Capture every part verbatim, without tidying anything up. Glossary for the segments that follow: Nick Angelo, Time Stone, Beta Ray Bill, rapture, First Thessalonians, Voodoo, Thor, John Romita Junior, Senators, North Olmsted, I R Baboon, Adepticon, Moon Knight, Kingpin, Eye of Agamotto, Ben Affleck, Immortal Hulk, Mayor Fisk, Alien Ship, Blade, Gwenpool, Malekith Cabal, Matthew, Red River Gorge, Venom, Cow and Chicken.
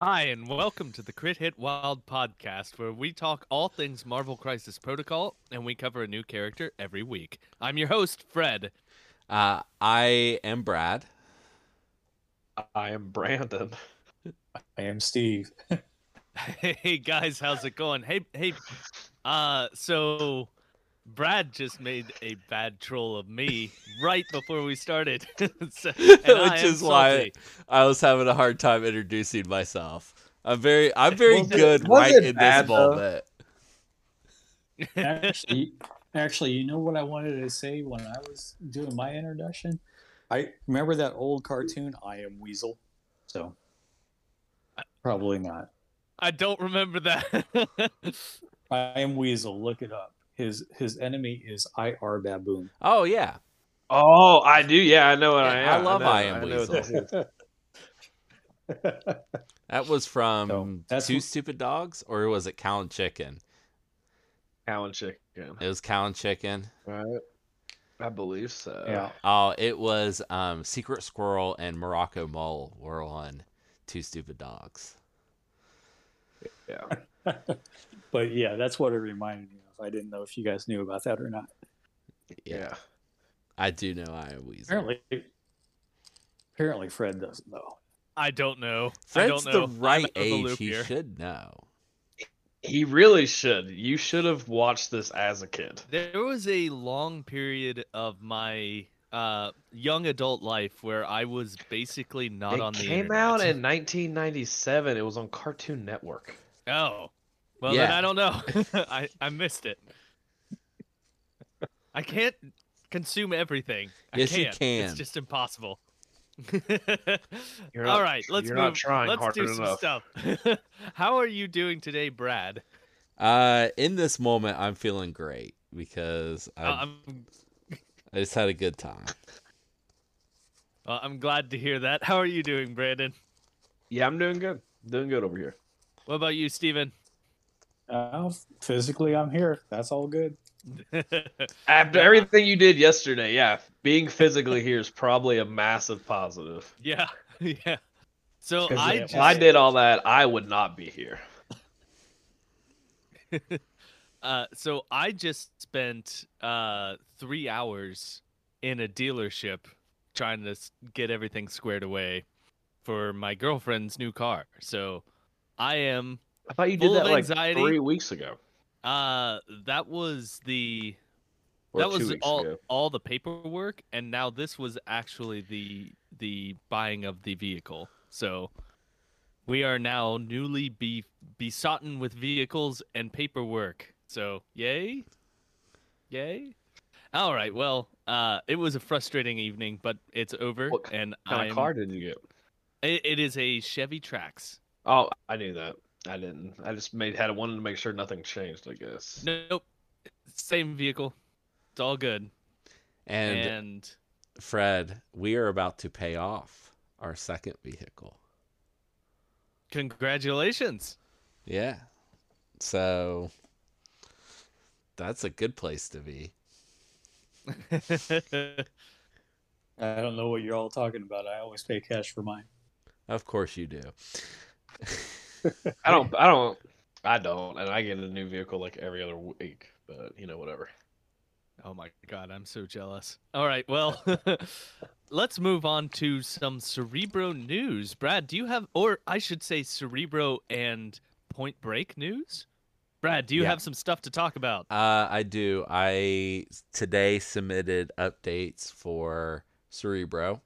Hi, and welcome to the Crit Hit Wild podcast, where we talk all things Marvel Crisis Protocol, and we cover a new character every week. I'm your host, Fred. Uh, I am Brad. I am Brandon. I am Steve. Hey, guys, how's it going? Hey, hey. Uh, so, Brad just made a bad troll of me right before we started. so, Which is why I was having a hard time introducing myself. I'm very I'm very was good it, right in bad, this moment. Actually, actually, you know what I wanted to say when I was doing my introduction? I remember that old cartoon, I Am Weasel. So, probably not. I don't remember that. I Am Weasel. Look it up. His his enemy is I R Baboon. Oh, yeah. Oh, I do. Yeah, I know what yeah, I am. I love I, I Am I Weasel. That was from so, that's Two what... Stupid Dogs, or was it Cow and Chicken? Cow and Chicken. It was Cow and Chicken. Right. I believe so. Yeah. Oh, it was um, Secret Squirrel and Morocco Mole were on Two Stupid Dogs. Yeah. But, yeah, that's what it reminded me. I didn't know if you guys knew about that or not. Yeah. I do know I am Weasel. Apparently, apparently Fred doesn't know. I don't know. Fred's I don't know. the right age. The he here. should know. He really should. You should have watched this as a kid. There was a long period of my uh, young adult life where I was basically not it on the internet. It came out in nineteen ninety-seven. It was on Cartoon Network. Oh. Well, yeah. Then I don't know. I, I missed it. I can't consume everything. I yes, can't. you can. It's just impossible. You're not, All right, let's you're move. Not trying let's hard do enough. some stuff. How are you doing today, Brad? Uh, in this moment, I'm feeling great because I uh, I'm... I just had a good time. Well, I'm glad to hear that. How are you doing, Brandon? Yeah, I'm doing good. Doing good over here. What about you, Steven? Uh, physically, I'm here. That's all good. After everything you did yesterday, yeah, being physically here is probably a massive positive. Yeah, yeah. So I if just... I did all that, I would not be here. uh, so I just spent uh, three hours in a dealership trying to get everything squared away for my girlfriend's new car. So I am... I thought you did that like anxiety. three weeks ago. Uh, that was the or that was all ago. all the paperwork, and now this was actually the the buying of the vehicle. So we are now newly be besotted with vehicles and paperwork. So yay, yay! All right, well, uh, it was a frustrating evening, but it's over. What and kind I'm, of car did you get? It, it is a Chevy Trax. Oh, I knew that. I didn't. I just made had wanted to make sure nothing changed, I guess. Nope. Same vehicle. It's all good. And, and Fred, we are about to pay off our second vehicle. Congratulations. Yeah. So that's a good place to be. I don't know what you're all talking about. I always pay cash for mine. Of course you do. I don't, I don't, I don't, and I get a new vehicle like every other week, but you know, whatever. Oh my God, I'm so jealous. All right, well, let's move on to some Cerebro news. Brad, do you have, or I should say Cerebro and Point Break news? Brad, do you yeah. have some stuff to talk about? Uh, I do. I today submitted updates for Cerebro.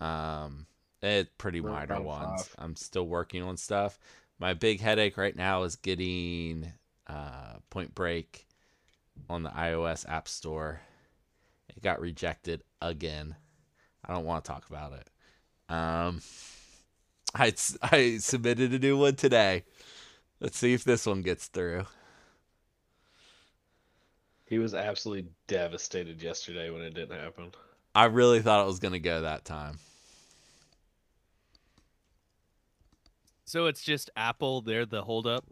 Um... It's pretty minor ones. I'm still working on stuff. My big headache right now is getting uh, Point Break on the iOS App Store. It got rejected again. I don't want to talk about it. Um, I, I submitted a new one today. Let's see if this one gets through. He was absolutely devastated yesterday when it didn't happen. I really thought it was going to go that time. So it's just Apple, they're the holdup?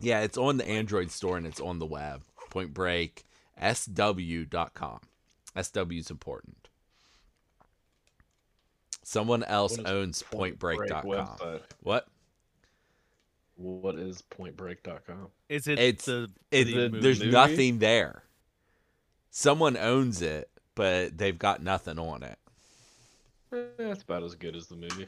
Yeah, it's on the Android store and it's on the web. Point Break, S W dot com. S W is important. Someone else owns point break dot com. Break what? What is point break dot com? Is it it's, the, it's the the, there's movie? Nothing there. Someone owns it, but they've got nothing on it. That's about as good as the movie.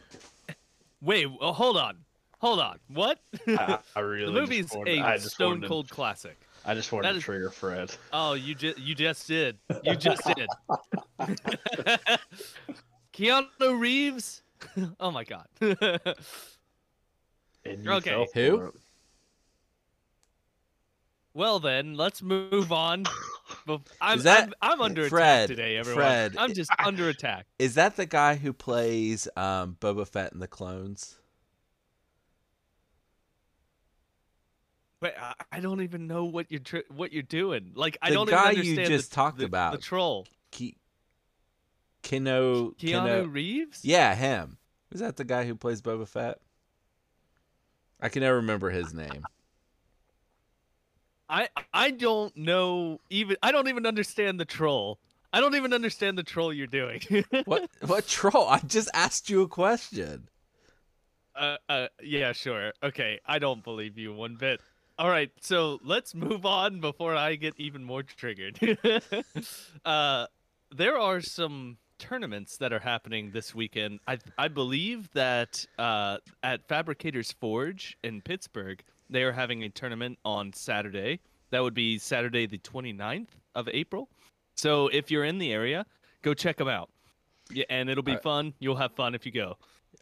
Wait, well, hold on. Hold on. What? I, I really the movie's wanted, a stone cold to, classic. I just wanted that to is, trigger Fred. Oh, you just you just did. You just did. Keanu Reeves. Oh my god. Okay. Who? Well then, let's move on. I'm, that, I'm, I'm under Fred, attack today, everyone. Fred, I'm just I, under attack. Is that the guy who plays um, Boba Fett and the clones? But I, I don't even know what you're tri- what you're doing. Like the I don't even understand the guy you just the, talked the, about. The troll. Ke- Kino, Keanu Kino. Reeves? Yeah, him. Is that the guy who plays Boba Fett? I can never remember his name. I I don't know even I don't even understand the troll. I don't even understand the troll you're doing. What what troll? I just asked you a question. Uh uh yeah, sure. Okay, I don't believe you one bit. All right, so let's move on before I get even more triggered. uh there are some tournaments that are happening this weekend. I I believe that uh at Fabricator's Forge in Pittsburgh, they are having a tournament on Saturday. That would be Saturday the twenty-ninth of April. So if you're in the area, go check them out. Yeah, and it'll be uh, fun. You'll have fun if you go.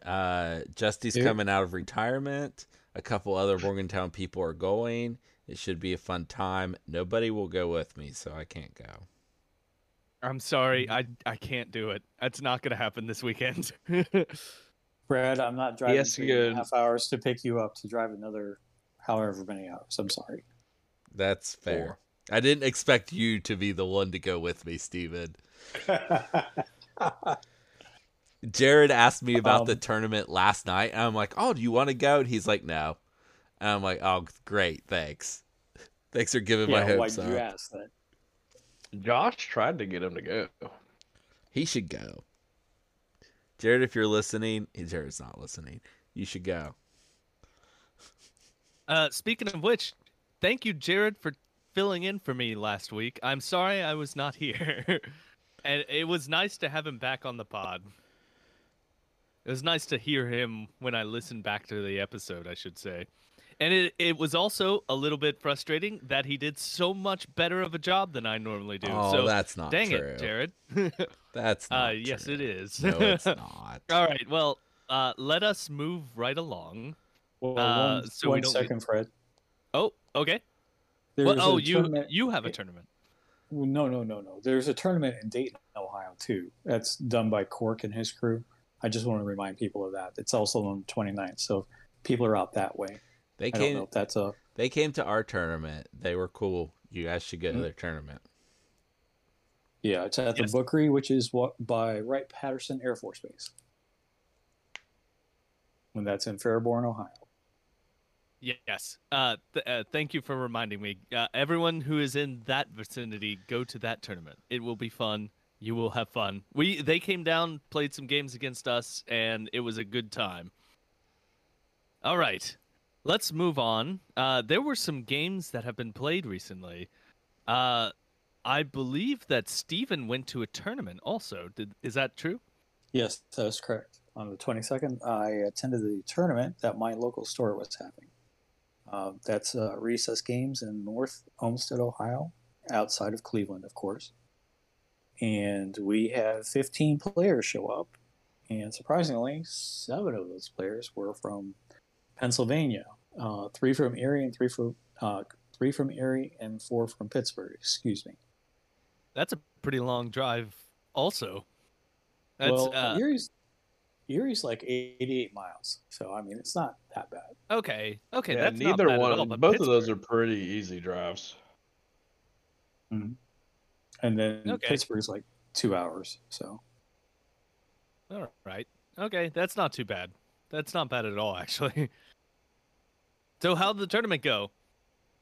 Uh, Justy's Dude. coming out of retirement. A couple other Morgantown people are going. It should be a fun time. Nobody will go with me, so I can't go. I'm sorry. I, I can't do it. That's not going to happen this weekend. Brad, I'm not driving yes, three and a half hours to pick you up to drive another... however many hours. I'm sorry. That's fair. Four. I didn't expect you to be the one to go with me, Steven. Jared asked me about um, the tournament last night. And I'm like, oh, do you want to go? And he's like, no. And I'm like, oh, great. Thanks. Thanks for giving yeah, my hopes up. You asked that? Josh tried to get him to go. He should go. Jared, if you're listening, Jared's not listening. You should go. Uh, speaking of which, thank you, Jared, for filling in for me last week. I'm sorry I was not here. And it was nice to have him back on the pod. It was nice to hear him when I listened back to the episode, I should say. And it, it was also a little bit frustrating that he did so much better of a job than I normally do. Oh, so, that's not dang true. Dang it, Jared. That's not uh, true. Yes, it is. No, it's not. All right, well, uh, let us move right along. Well, uh, one, so one second, get... Fred. Oh, okay. Well, oh, you tournament... you have a tournament. No, no, no, no. There's a tournament in Dayton, Ohio, too. That's done by Cork and his crew. I just want to remind people of that. It's also on the twenty-ninth, so people are out that way. They came. I don't know if that's a... They came to our tournament. They were cool. You guys should go mm-hmm. to their tournament. Yeah, it's at yes. the Bookery, which is what, by Wright-Patterson Air Force Base. And that's in Fairborn, Ohio. Yes. Uh, th- uh, thank you for reminding me. Uh, everyone who is in that vicinity, go to that tournament. It will be fun. You will have fun. We They came down, played some games against us, and it was a good time. All right. Let's move on. Uh, there were some games that have been played recently. Uh, I believe that Steven went to a tournament also. Did, is that true? Yes, that is correct. On the twenty-second, I attended the tournament that my local store was having. Uh, that's uh, Recess Games in North Olmsted, Ohio, outside of Cleveland, of course. And we had fifteen players show up, and surprisingly, seven of those players were from Pennsylvania, uh, three from Erie and three from uh, three from Erie and four from Pittsburgh. Excuse me. That's a pretty long drive, also. That's, well, uh... Erie's. Erie's like eighty-eight miles, so I mean it's not that bad. Okay, okay, yeah, that's neither not bad one. At all, both Pittsburgh. Of those are pretty easy drives. Mm-hmm. And then okay. Pittsburgh's like two hours, so. All right. Okay, that's not too bad. That's not bad at all, actually. So, how'd the tournament go?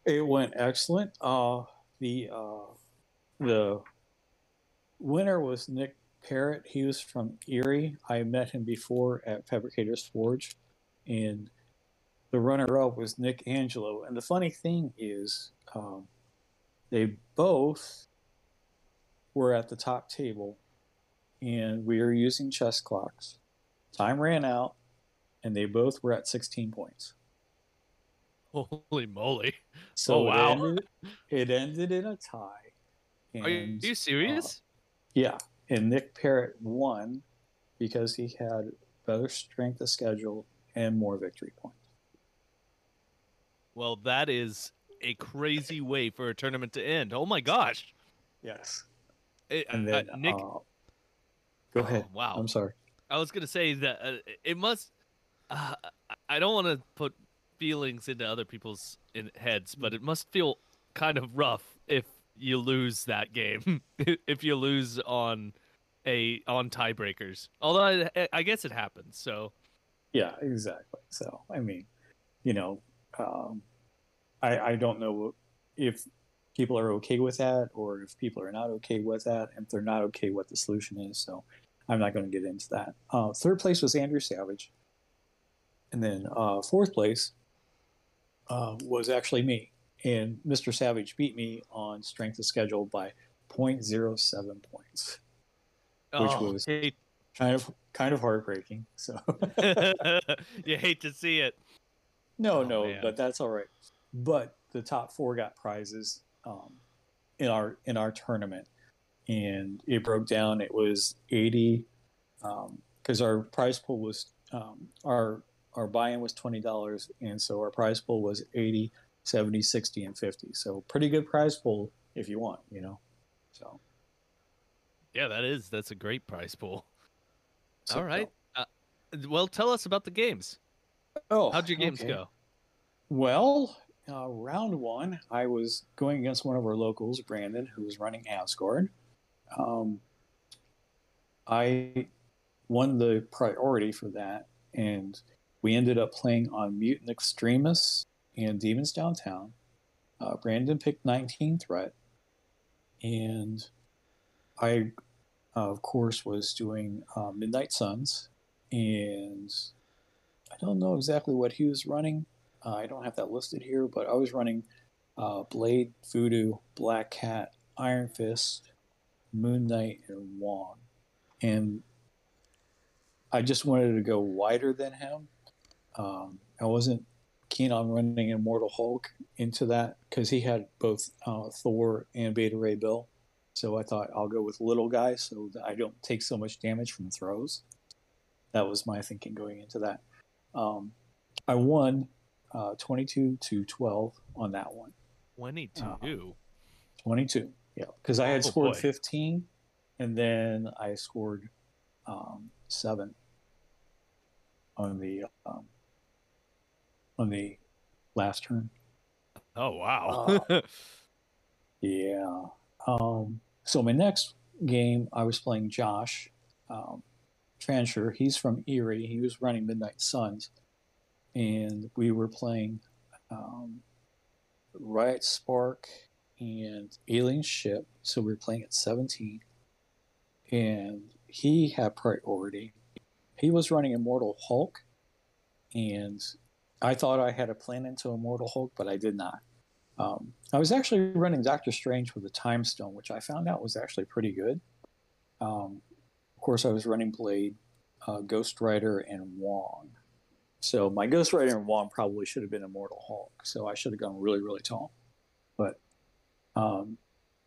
It went excellent. Uh, the uh, the winner was Nick Parrott. He was from Erie. I met him before at Fabricator's Forge, and the runner-up was Nick Angelo. And the funny thing is, um, they both were at the top table, and we were using chess clocks. Time ran out, and they both were at sixteen points. Holy moly. So oh, wow. It ended, it ended in a tie. And, are you serious? Uh, yeah. And Nick Parrott won because he had better strength of schedule and more victory points. Well, that is a crazy way for a tournament to end. Oh, my gosh. Yes. It, and then, uh, Nick. Uh, go ahead. Oh, wow. I'm sorry. I was going to say that uh, it must. Uh, I don't want to put feelings into other people's in heads, but it must feel kind of rough if you lose that game, if you lose on a on tiebreakers. Although I, I guess it happens. So yeah, exactly. So I mean, you know, um, I I don't know if people are okay with that, or if people are not okay with that, and if they're not okay, what the solution is. So I'm not going to get into that. Uh, third place was Andrew Savage, and then uh, fourth place uh, was actually me. And Mister Savage beat me on strength of schedule by zero point zero seven points, which oh, was hate. kind of kind of heartbreaking. So you hate to see it. No, oh, no, man. But that's all right. But the top four got prizes um, in our in our tournament, and it broke down. It was eighty because um, our prize pool was um, our our buy-in was twenty dollars, and so our prize pool was eighty. seventy, sixty, and fifty. So pretty good prize pool if you want, you know. So yeah, that is that's a great prize pool. So, all right. So. Uh, well, tell us about the games. Oh, how'd your games okay. go? Well, uh, round one, I was going against one of our locals, Brandon, who was running Asgard. Um, I won the priority for that, and we ended up playing on Mutant Extremists and Demons Downtown. Uh, Brandon picked nineteen Threat. And I, uh, of course, was doing uh, Midnight Suns. And I don't know exactly what he was running. Uh, I don't have that listed here, but I was running uh, Blade, Voodoo, Black Cat, Iron Fist, Moon Knight, and Wong. And I just wanted to go wider than him. Um, I wasn't keen on running Immortal Hulk into that because he had both uh, Thor and Beta Ray Bill. So I thought I'll go with little guys so that I don't take so much damage from throws. That was my thinking going into that. Um, I won uh, twenty-two to twelve on that one. twenty-two? twenty-two, yeah. Because I had oh, scored boy. fifteen, and then I scored um, seven on the... Um, on the last turn. Oh, wow. uh, yeah. Um, so my next game, I was playing Josh um, Trancher. He's from Erie. He was running Midnight Suns. And we were playing um, Riot Spark and Alien Ship. So we were playing at seventeen. And he had priority. He was running Immortal Hulk. And I thought I had a plan into Immortal Hulk, but I did not. Um, I was actually running Doctor Strange with a Time Stone, which I found out was actually pretty good. Um, of course, I was running Blade, uh, Ghost Rider, and Wong. So my Ghost Rider and Wong probably should have been Immortal Hulk, so I should have gone really, really tall. But um,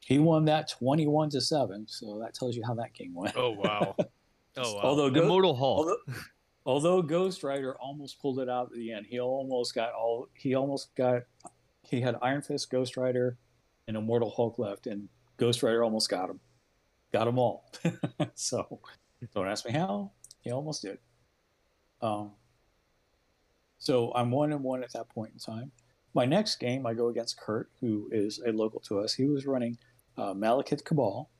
he won that twenty-one to seven, so that tells you how that game went. Oh, wow. Oh, wow. Although Go- Immortal Hulk. Although- Although Ghost Rider almost pulled it out at the end, he almost got all. He almost got. He had Iron Fist, Ghost Rider, and Immortal Hulk left, and Ghost Rider almost got him. Got them all. So, don't ask me how. He almost did. Um. So I'm one and one at that point in time. My next game, I go against Kurt, who is a local to us. He was running uh, Malekith Cabal.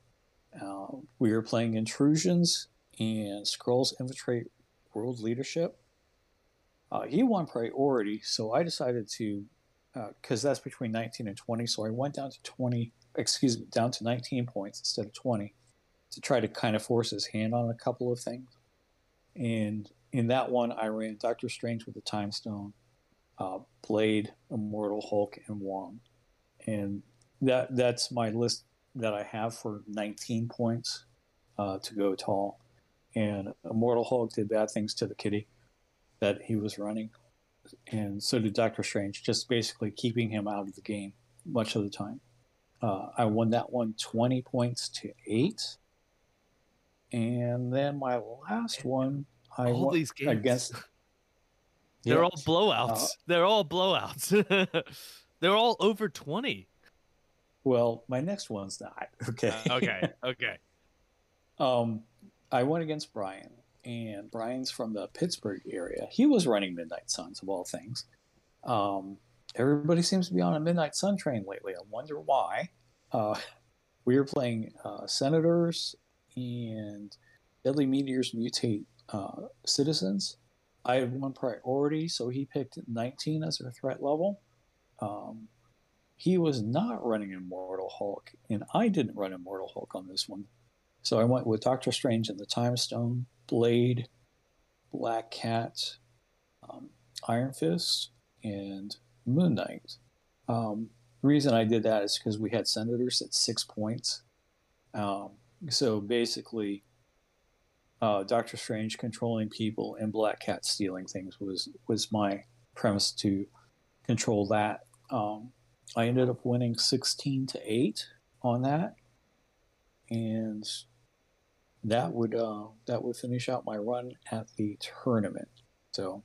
Uh, we were playing Intrusions and Skrulls Infiltrate World Leadership. Uh, he won priority, so I decided to, because uh, that's between nineteen and twenty, so I went down to twenty, excuse me, down to nineteen points instead of twenty, to try to kind of force his hand on a couple of things. And in that one, I ran Doctor Strange with the Time Stone, uh, Blade, Immortal Hulk, and Wong. And that that's my list that I have for nineteen points uh, to go tall. And Immortal Hulk did bad things to the kitty that he was running. And so did Doctor Strange, just basically keeping him out of the game much of the time. Uh, I won that one twenty points to eight. And then my last one, I all won these games. Against... They're yeah. all blowouts. Uh, They're all blowouts. They're all over twenty. Well, my next one's not. Okay. uh, okay. Okay. Um, I went against Brian, and Brian's from the Pittsburgh area. He was running Midnight Suns, of all things. Um, everybody seems to be on a Midnight Sun train lately. I wonder why. Uh, we were playing uh, Senators and Deadly Meteors Mutate uh, Citizens. I had one priority, so he picked nineteen as our threat level. Um, he was not running Immortal Hulk, and I didn't run Immortal Hulk on this one. So I went with Doctor Strange and the Time Stone, Blade, Black Cat, um, Iron Fist, and Moon Knight. Um, the reason I did that is because we had Senators at six points. Um, so basically, uh, Doctor Strange controlling people and Black Cat stealing things was, was my premise to control that. Um, I ended up winning sixteen to eight on that. And that would uh, that would finish out my run at the tournament. So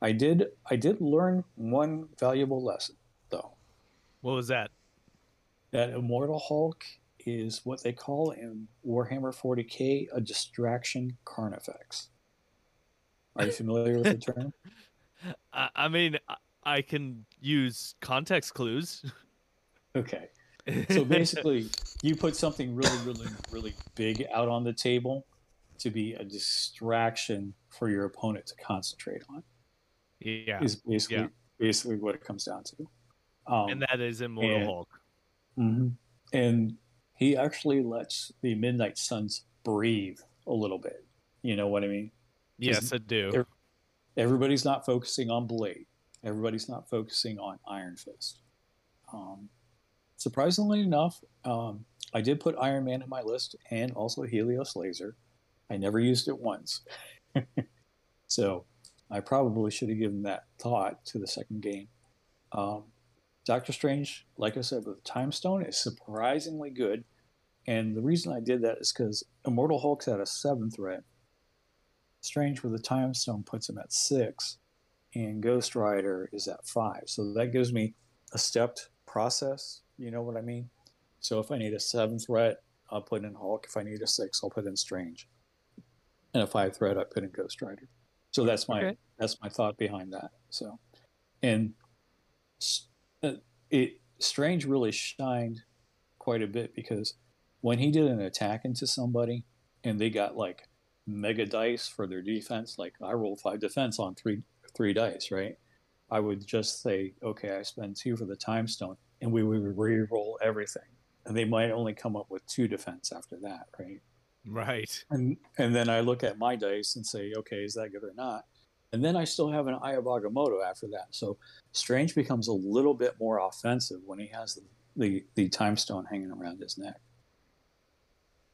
I did I did learn one valuable lesson, though. What was that? That Immortal Hulk is what they call in Warhammer forty K a distraction carnifex. Are you familiar with the term? I mean, I can use context clues. Okay. So basically, you put something really, really, really big out on the table to be a distraction for your opponent to concentrate on. Yeah. Is basically yeah. basically what it comes down to. Um, and that is Immortal and, Hulk. Mm-hmm. And he actually lets the Midnight Suns breathe a little bit. You know what I mean? Yes, I do. Everybody's not focusing on Blade. Everybody's not focusing on Iron Fist. Um Surprisingly enough, um, I did put Iron Man in my list and also Helios Laser. I never used it once. So I probably should have given that thought to the second game. Um, Doctor Strange, like I said, with the Time Stone is surprisingly good. And the reason I did that is because Immortal Hulk's at a seven threat. Strange with the Time Stone puts him at six. And Ghost Rider is at five. So that gives me a stepped process. You know what I mean? So if I need a seven threat, I'll put in Hulk. If I need a six, I'll put in Strange. And a five threat, I put in Ghost Rider. So that's my okay. that's my thought behind that. So, and it Strange really shined quite a bit because when he did an attack into somebody and they got like mega dice for their defense, like I roll five defense on three three dice, right? I would just say, okay, I spend two for the Time Stone. And we would re-roll everything. And they might only come up with two defense after that, right? Right. And and then I look at my dice and say, okay, is that good or not? And then I still have an Eye of Agamotto after that. So Strange becomes a little bit more offensive when he has the, the, the Time Stone hanging around his neck.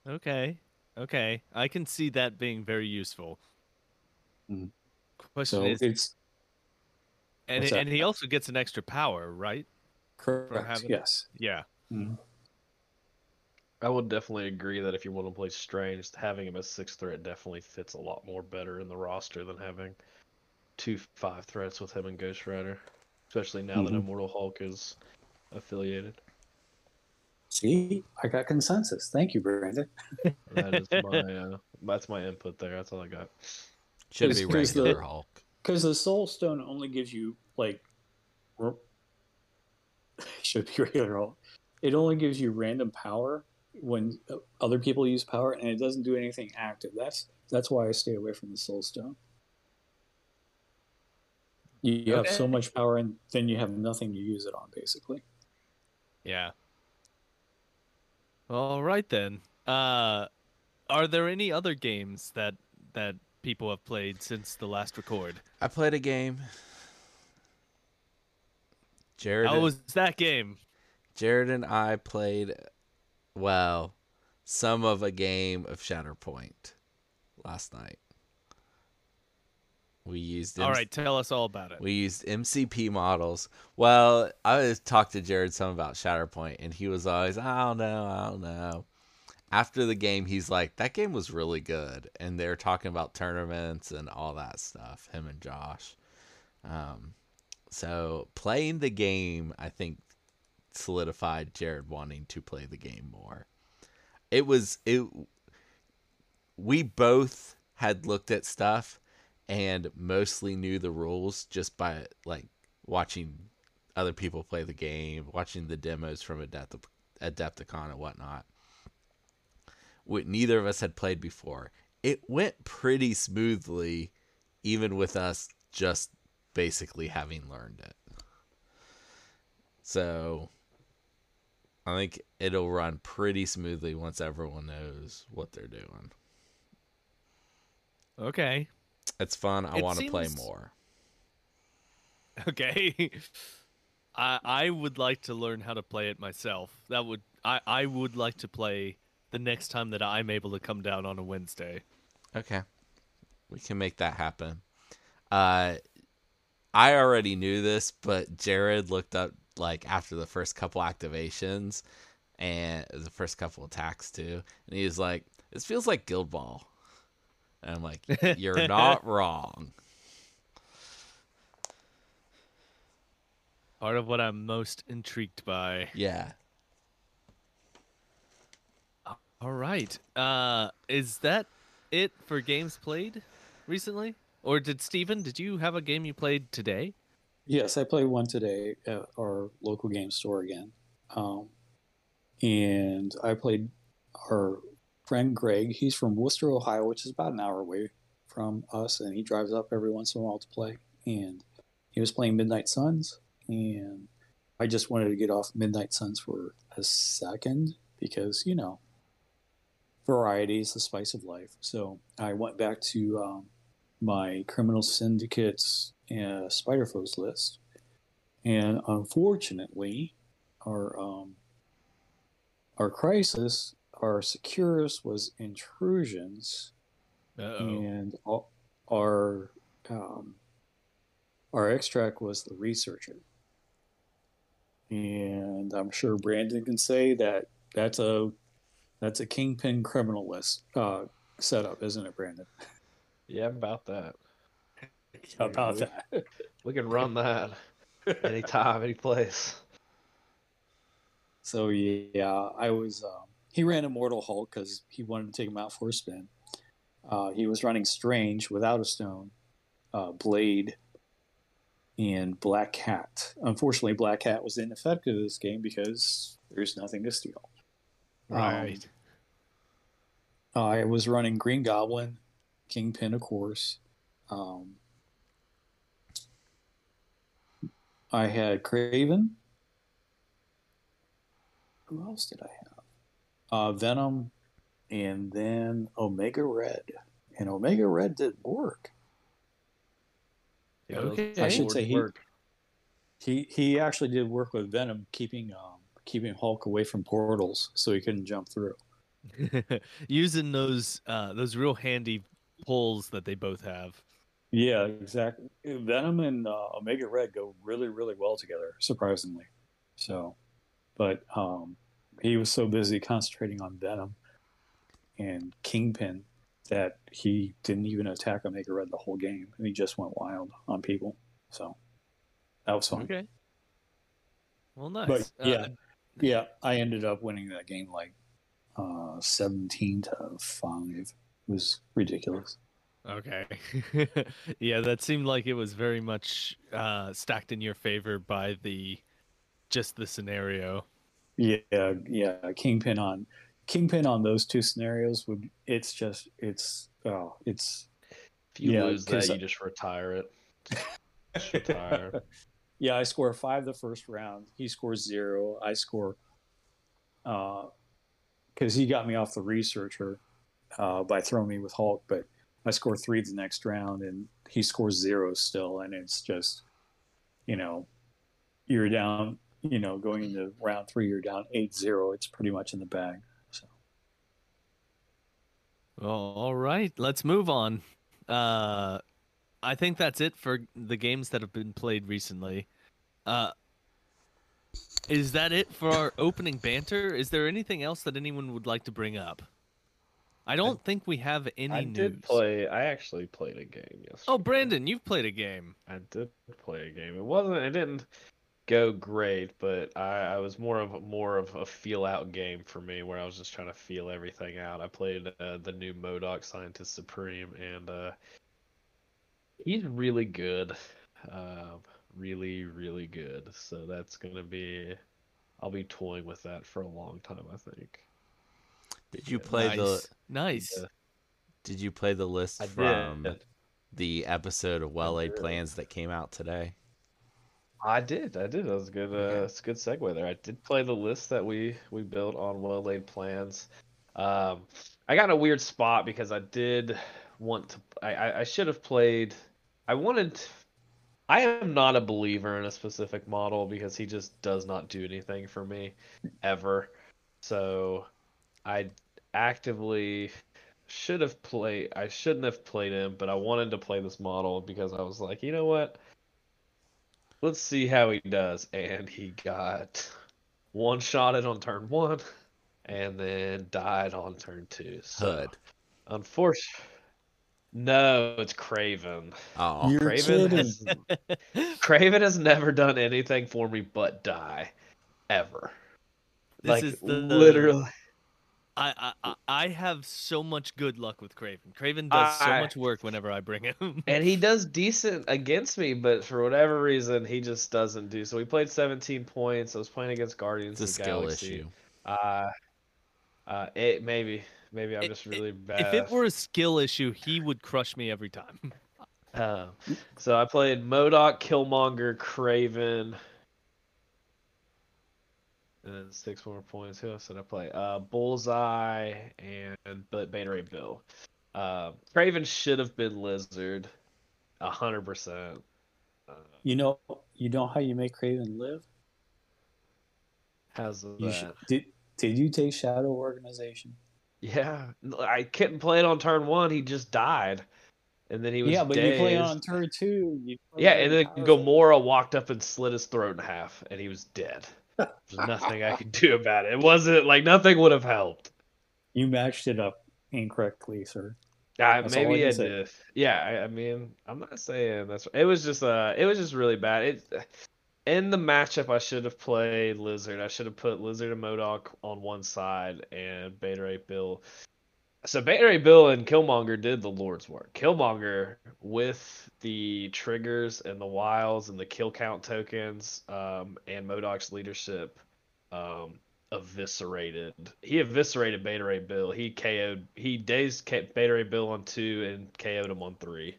Okay. Okay. I can see that being very useful. Mm-hmm. Question so is... It's, and and he also gets an extra power, right? Correct. Having, yes. Yeah. Mm-hmm. I would definitely agree that if you want to play Strange, having him as six threat definitely fits a lot more better in the roster than having two five threats with him and Ghost Rider, especially now mm-hmm. that Immortal Hulk is affiliated. See, I got consensus. Thank you, Brandon. That is my uh, that's my input there. That's all I got. Should be regular the, Hulk because the Soul Stone only gives you like. Should be regular Hulk. It only gives you random power when other people use power, and it doesn't do anything active. That's that's why I stay away from the Soul Stone. You okay. have so much power, and then you have nothing to use it on, basically. Yeah. All right then. Uh, Are there any other games that that people have played since the last record? I played a game. Jared. How was that game? Jared and I played, well, some of a game of Shatterpoint last night. We used M- all right. Tell us all about it. We used M C P models. Well, I talked to Jared some about Shatterpoint, and he was always, I don't know, I don't know. After the game, he's like, that game was really good, and they're talking about tournaments and all that stuff. Him and Josh. Um, so playing the game, I think, solidified Jared wanting to play the game more. It was it. We both had looked at stuff. And mostly knew the rules just by like watching other people play the game, watching the demos from Adept- Adepticon and whatnot. What neither of us had played before. It went pretty smoothly, even with us just basically having learned it. So I think it'll run pretty smoothly once everyone knows what they're doing. Okay. It's fun. I it want to seems... play more. Okay. I I would like to learn how to play it myself. That would I, I would like to play the next time that I'm able to come down on a Wednesday. Okay. We can make that happen. Uh I already knew this, but Jared looked up like after the first couple activations and the first couple attacks too, and he was like, "This feels like Guild Ball." And I'm like, you're not wrong. Part of what I'm most intrigued by. Yeah. All right. Uh, is that it for games played recently? Or did Steven, did you have a game you played today? Yes, I played one today at our local game store again. Um, and I played our... friend Greg, he's from Worcester, Ohio, which is about an hour away from us, and he drives up every once in a while to play. And he was playing Midnight Suns, and I just wanted to get off Midnight Suns for a second because, you know, variety is the spice of life. So I went back to um, my Criminal Syndicate's uh, Spider Foes list, and unfortunately, our um, our crisis. Our Securus was Intrusions, Uh-oh. and all, our um, our extract was the Researcher. And I'm sure Brandon can say that that's a that's a Kingpin criminal list uh, setup, isn't it, Brandon? Yeah, about that. Yeah, about we, that. We can run that anytime, any place. So yeah, I was. Um, He ran Immortal Hulk because he wanted to take him out for a spin. Uh, he was running Strange without a stone, uh, Blade, and Black Cat. Unfortunately, Black Cat was ineffective this game because there's nothing to steal. Right. Um, I was running Green Goblin, Kingpin, of course. Um, I had Kraven. Who else did I have? Uh, Venom, and then Omega Red. And Omega Red did work. Yeah, okay. I should say he, he he actually did work with Venom, keeping um, keeping Hulk away from portals so he couldn't jump through. Using those uh, those real handy pulls that they both have. Yeah, exactly. Venom and uh, Omega Red go really, really well together, surprisingly. So, but... Um, he was so busy concentrating on Venom and Kingpin that he didn't even attack Omega Red the whole game. And he just went wild on people. So that was fun. Okay. Well, nice. But uh, yeah, yeah, I ended up winning that game like uh, seventeen to five. It was ridiculous. Okay. Yeah, that seemed like it was very much uh, stacked in your favor by the just the scenario. Yeah, yeah. Kingpin on, Kingpin on those two scenarios would. It's just, it's, oh, it's. If you yeah, lose that, you I, just retire it. Just retire. Yeah, I score five the first round. He scores zero. I score, uh, because he got me off the Researcher, uh, by throwing me with Hulk, but I score three the next round and he scores zero still. And it's just, you know, you're down, you know, going into round three, you're down eight zero. It's pretty much in the bag. So. Well, all right, let's move on. Uh, I think that's it for the games that have been played recently. Uh, is that it for our opening banter? Is there anything else that anyone would like to bring up? I don't I, think we have any I news. I did play. I actually played a game yesterday. Oh, Brandon, you've played a game. I did play a game. It wasn't. It didn't go great, but I, I was more of more of a feel out game for me, where I was just trying to feel everything out. I played uh, the new MODOK Scientist Supreme, and uh, he's really good. Uh, really, really good. So that's gonna be. I'll be toying with that for a long time, I think. Did you play nice. the nice? Uh, did you play the list I from did. the episode of Well-Laid Plans that came out today? I did. I did. That was a good. Uh, that's a good segue there. I did play the list that we we built on Well-Laid Plans. Um, I got in a weird spot because I did want to. I I should have played. I wanted. To, I am not a believer in a specific model because he just does not do anything for me, ever. So. I actively should have played. I shouldn't have played him, but I wanted to play this model because I was like, you know what? Let's see how he does. And he got one-shotted on turn one, and then died on turn two. So, Hood. Unfortunately, no, it's Kraven. Oh, Kraven has, Kraven has never done anything for me but die, ever. This like is the... literally. I, I I have so much good luck with Kraven. Kraven does so I, much work whenever I bring him. And he does decent against me, but for whatever reason, he just doesn't do. So we played seventeen points. I was playing against Guardians it's of the Galaxy. It's a skill issue. Uh, uh, it, maybe. Maybe I'm it, just really it, bad. If it were a skill issue, he would crush me every time. Uh, so I played MODOK, Killmonger, Kraven... And then six more points. Who else did I play? Uh, Bullseye and Beta Ray Bill. Uh, Kraven should have been Lizard, a hundred percent. You know, you know how you make Kraven live? How's that? You should, did Did you take Shadow Organization? Yeah, I couldn't play it on turn one. He just died. And then he was yeah, but dazed. You play on turn two. You yeah, and then Gamora walked up and slit his throat in half, and he was dead. There's nothing I could do about it. It wasn't like nothing would have helped. You matched it up incorrectly, sir. I, maybe I did. Yeah, I, I mean, I'm not saying that's. It was just uh, it was just really bad. It in the matchup, I should have played Lizard. I should have put Lizard and MODOK on one side and Beta Ray Bill. So Beta Ray Bill and Killmonger did the Lord's work. Killmonger with the triggers and the wiles and the kill count tokens um, and MODOK's leadership um, eviscerated. He eviscerated Beta Ray Bill. He K O'd. He dazed Beta Ray Bill on two and K O'd him on three.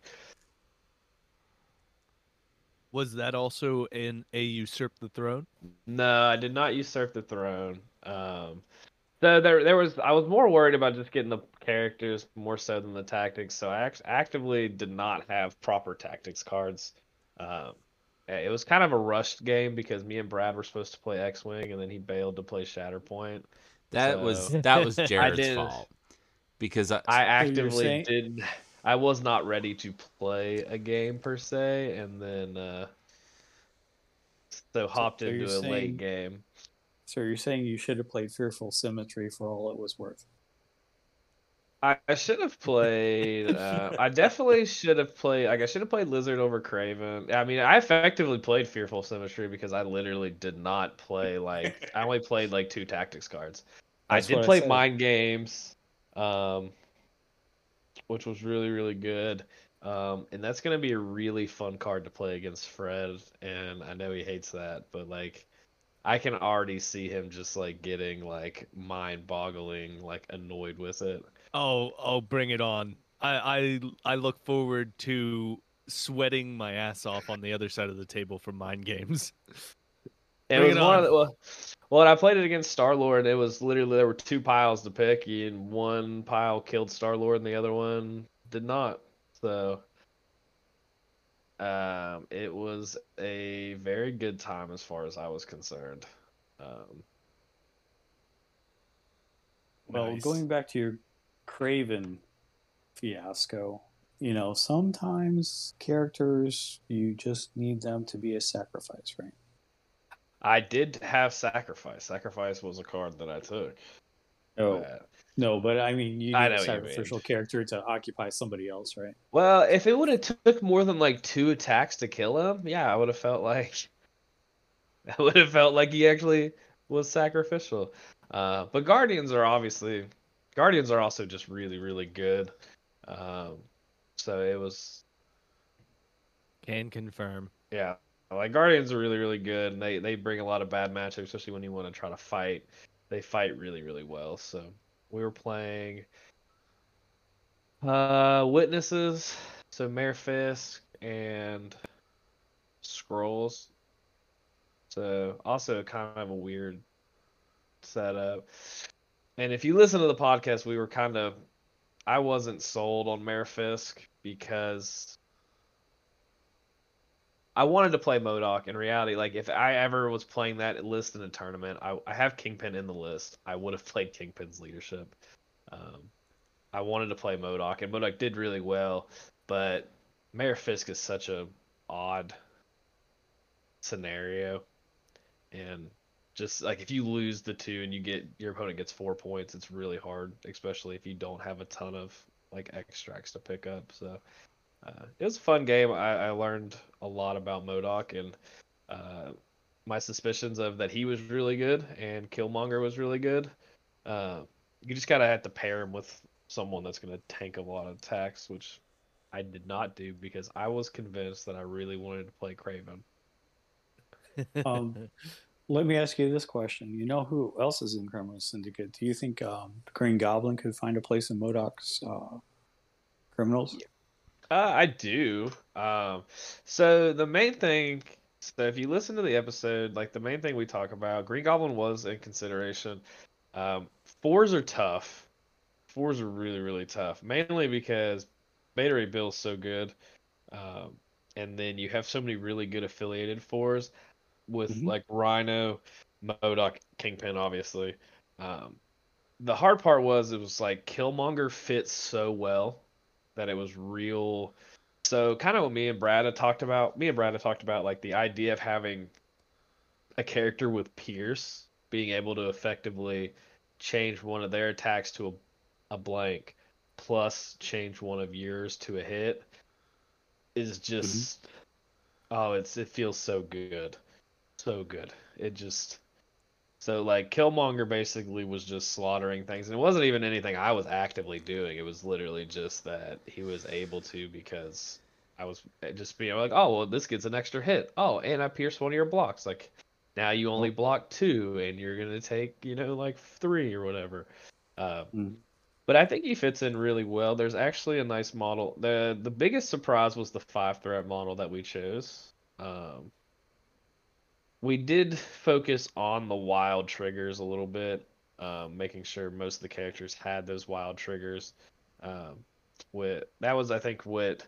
Was that also in a usurp the throne? No, I did not usurp the throne. Um... So there, there was. I was more worried about just getting the characters more so than the tactics. So I act- actively did not have proper tactics cards. Um, it was kind of a rushed game because me and Brad were supposed to play X-Wing, and then he bailed to play Shatterpoint. That so was that was Jared's fault because I, I actively didn't. I was not ready to play a game per se, and then uh, so hopped so into a saying... late game. So you're saying you should have played Fearful Symmetry for all it was worth. I, I should have played. Uh, I definitely should have played. Like I should have played Lizard over Kraven. I mean, I effectively played Fearful Symmetry because I literally did not play. Like I only played like two tactics cards. That's I did play I Mind Games, um, which was really really good. Um, and that's gonna be a really fun card to play against Fred. And I know he hates that, but like. I can already see him just like getting like mind-boggling, like annoyed with it. Oh, oh, bring it on! I, I, I look forward to sweating my ass off on the other side of the table for mind games. It Bring was it one of the, well, well, I played it against Star-Lord. It was literally, there were two piles to pick, and one pile killed Star-Lord, and the other one did not. So um, it was a very good time as far as I was concerned. Um, well, nice. Going back to your Kraven fiasco, you know, sometimes characters, you just need them to be a sacrifice, right? I did have Sacrifice. Sacrifice was a card that I took. Oh, uh, no, but I mean, you need a sacrificial character to occupy somebody else, right? Well, if it would have took more than like two attacks to kill him, yeah, I would have felt like I would have felt like he actually was sacrificial. Uh, but Guardians are obviously Guardians are also just really, really good. Um, so it was can confirm, yeah. Like, Guardians are really, really good, and they, they bring a lot of bad matchups, especially when you want to try to fight. They fight really, really well. So we were playing uh, Witnesses, so Mayor Fisk, and Scrolls. So also kind of a weird setup. And if you listen to the podcast, we were kind of... I wasn't sold on Mayor Fisk because... I wanted to play MODOK. In reality, like, if I ever was playing that list in a tournament, I, I have Kingpin in the list. I would have played Kingpin's leadership. Um, I wanted to play MODOK, and MODOK did really well, but Mayor Fisk is such a odd scenario. And just, like, if you lose the two and you get your opponent gets four points, it's really hard, especially if you don't have a ton of, like, extracts to pick up, so... Uh, it was a fun game. I, I learned a lot about MODOK, and uh, my suspicions of that he was really good and Killmonger was really good. Uh, you just kind of had to pair him with someone that's going to tank a lot of attacks, which I did not do because I was convinced that I really wanted to play Kraven. Um, let me ask you this question. You know who else is in Criminal Syndicate? Do you think um, Green Goblin could find a place in MODOK's uh, Criminals? Yeah. Uh, I do. Um, so the main thing, so if you listen to the episode, like the main thing we talk about, Green Goblin was in consideration. Um, fours are tough. Fours are really, really tough, mainly because Beta Ray Bill is so good. Um, and then you have so many really good affiliated fours with mm-hmm. like Rhino, MODOK, Kingpin, obviously. Um, the hard part was it was like Killmonger fits so well. That it was real. So kind of what me and Brad had talked about. Me and Brad had talked about like the idea of having a character with Pierce being able to effectively change one of their attacks to a, a blank, plus change one of yours to a hit is just mm-hmm. oh, it's it feels so good, so good. It just so like Killmonger basically was just slaughtering things, and it wasn't even anything I was actively doing. It was literally just that he was able to because I was just being like, oh, well, this gets an extra hit. Oh, and I pierced one of your blocks. Like now you only block two, and you're gonna take you know like three or whatever. Uh, mm-hmm. But I think he fits in really well. There's actually a nice model. the The biggest surprise was the five threat model that we chose. Um, We did focus on the wild triggers a little bit, um, making sure most of the characters had those wild triggers. Um, with that was, I think, what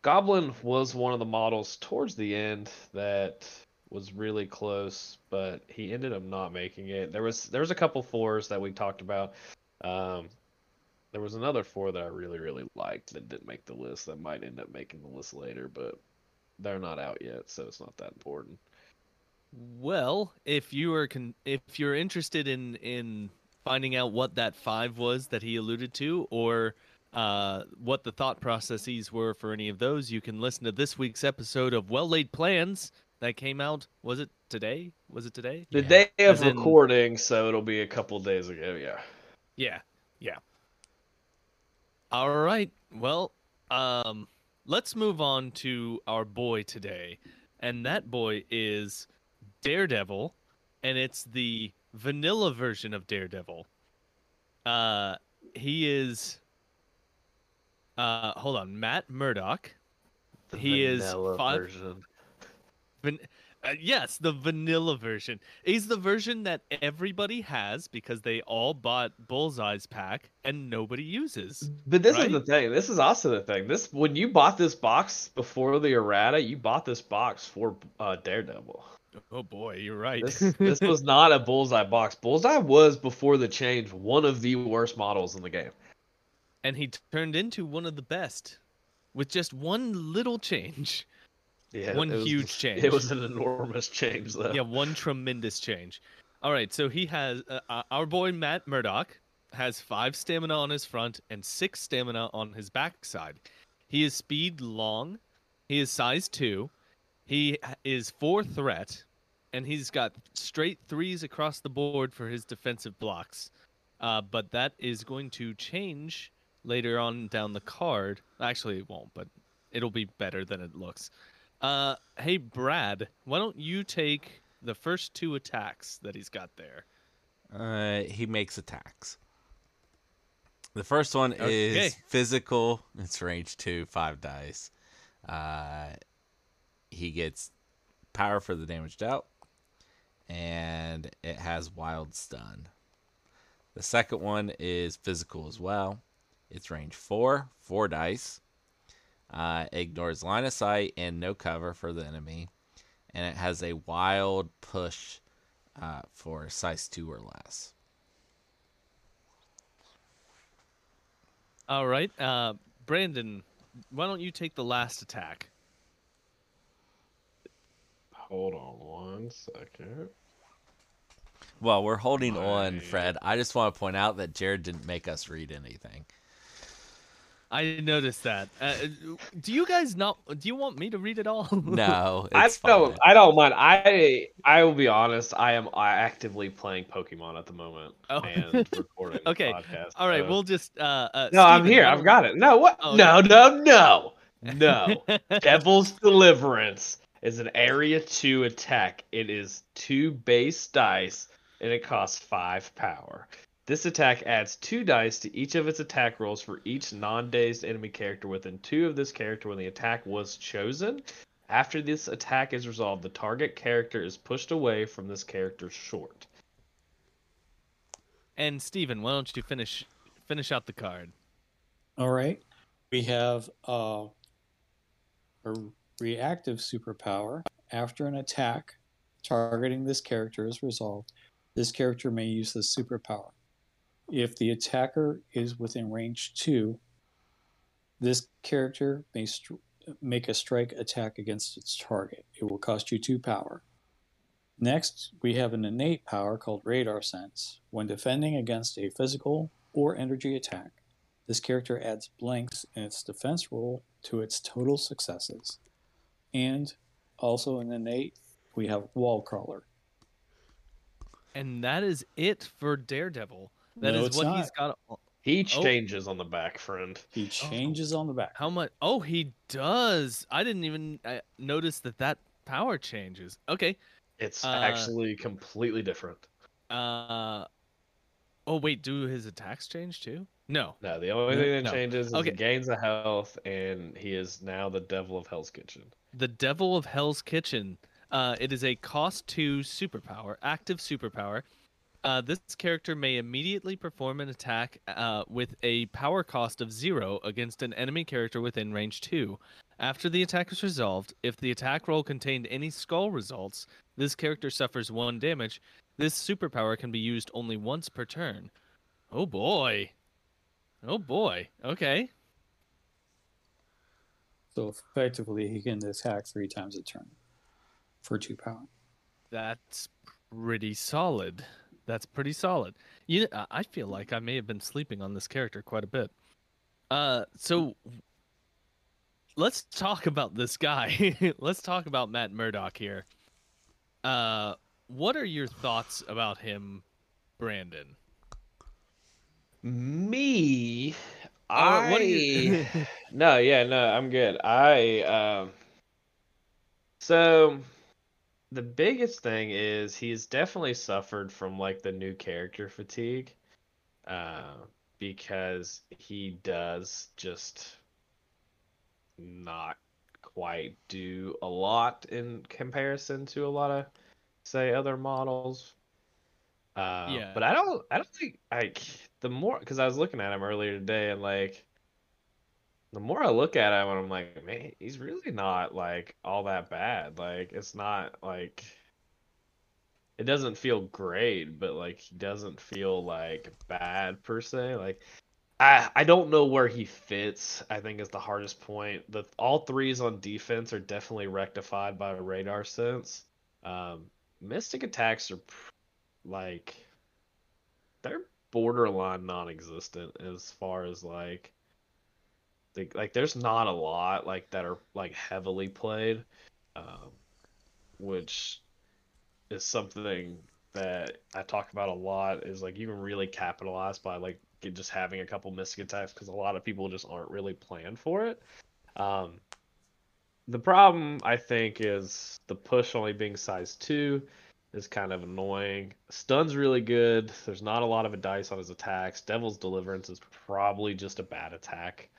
Goblin was one of the models towards the end that was really close, but he ended up not making it. There was there was a couple fours that we talked about. Um, there was another four that I really really liked that didn't make the list. That might end up making the list later, but they're not out yet, so it's not that important. Well, if you are con- if you're interested in, in finding out what that five was that he alluded to, or uh, what the thought processes were for any of those, you can listen to this week's episode of Well-Laid Plans that came out. Was it today? Was it today? The yeah. day of As recording, in... so it'll be a couple days ago. Yeah. Yeah. Yeah. All right. Well, um, let's move on to our boy today, and that boy is Daredevil, and it's the vanilla version of Daredevil. Uh, he is... Uh, hold on, Matt Murdock. The he vanilla is five, version. Van, Uh, yes, the vanilla version. Is the version that everybody has because they all bought Bullseye's pack and nobody uses. But this right? is the thing. This is also the thing. This when you bought this box before the errata, you bought this box for uh, Daredevil. Oh boy, you're right. This, this was not a Bullseye box. Bullseye was, before the change, one of the worst models in the game. And he turned into one of the best with just one little change. Yeah, one was, huge change. It was an enormous change, though. Yeah, one tremendous change. All right, so he has uh, our boy Matt MODOK has five stamina on his front and six stamina on his backside. He is speed long. He is size two. He is four threat, and he's got straight threes across the board for his defensive blocks. Uh, but that is going to change later on down the card. Actually, it won't, but it'll be better than it looks. Uh, hey, Brad, why don't you take the first two attacks that he's got there? Uh, he makes attacks. The first one okay. is physical. It's range two, five dice. Uh, he gets power for the damage dealt, and it has wild stun. The second one is physical as well. It's range four, four dice. Uh, ignores line of sight and no cover for the enemy, and it has a wild push uh, for size two or less. All right, uh, Brandon, why don't you take the last attack? Hold on one second. Well, we're holding I... on, Fred. I just want to point out that Jared didn't make us read anything. I noticed that. Uh, do you guys not? Do you want me to read it all? No, it's I don't. Fine. I don't mind. I I will be honest. I am actively playing Pokemon at the moment oh. and recording. Okay. The podcast, all right. So. We'll just. Uh, uh, no, Steven, I'm here. I've got it. No. What? Oh, no, okay. no. No. No. No. Devil's Deliverance is an area two attack. It is two base dice and it costs five power. This attack adds two dice to each of its attack rolls for each non-dazed enemy character within two of this character when the attack was chosen. After this attack is resolved, the target character is pushed away from this character's short. And Steven, why don't you finish finish out the card? All right. We have uh, a reactive superpower. After an attack targeting this character is resolved, this character may use this superpower. If the attacker is within range two, this character may st- make a strike attack against its target. It will cost you two power. Next, we have an innate power called Radar Sense. When defending against a physical or energy attack, this character adds blanks in its defense roll to its total successes. And also an innate, we have Wall Crawler. And that is it for Daredevil. That no, is what not. He's got. He changes oh. on the back, friend. He changes oh. on the back. How much? Oh, he does. I didn't even uh, notice that that power changes. Okay. It's uh, actually completely different. Uh, Oh, wait. Do his attacks change too? No. No, the only thing that no. changes is okay. he gains a health, and he is now the Devil of Hell's Kitchen. The Devil of Hell's Kitchen. Uh, It is a cost two superpower, active superpower. Uh, this character may immediately perform an attack uh, with a power cost of zero against an enemy character within range two. After the attack is resolved, if the attack roll contained any skull results, this character suffers one damage. This superpower can be used only once per turn. Oh boy. Oh boy. Okay. So effectively, he can attack three times a turn for two power. That's pretty solid. That's pretty solid. You, I feel like I may have been sleeping on this character quite a bit. Uh, so let's talk about this guy. Let's talk about Matt MODOK here. Uh, what are your thoughts about him, Brandon? Me? I... Uh, what are you... no, yeah, no, I'm good. I, um... So... The biggest thing is he's definitely suffered from like the new character fatigue, uh, because he does just not quite do a lot in comparison to a lot of, say, other models. Uh, yeah. But I don't, I don't think, like, the more, because I was looking at him earlier today, and, like, the more I look at him, and I'm like, man, he's really not, like, all that bad. Like, it's not, like, it doesn't feel great, but, like, he doesn't feel, like, bad, per se. Like, I, I don't know where he fits, I think, is the hardest point. The, all threes on defense are definitely rectified by a radar sense. Um, mystic attacks are, like, they're borderline non-existent as far as, like, they, like, there's not a lot, like, that are, like, heavily played, um, which is something that I talk about a lot, is, like, you can really capitalize by, like, just having a couple mystic attacks, because a lot of people just aren't really planned for it. Um, the problem, I think, is the push only being size two is kind of annoying. Stun's really good. There's not a lot of a dice on his attacks. Devil's Deliverance is probably just a bad attack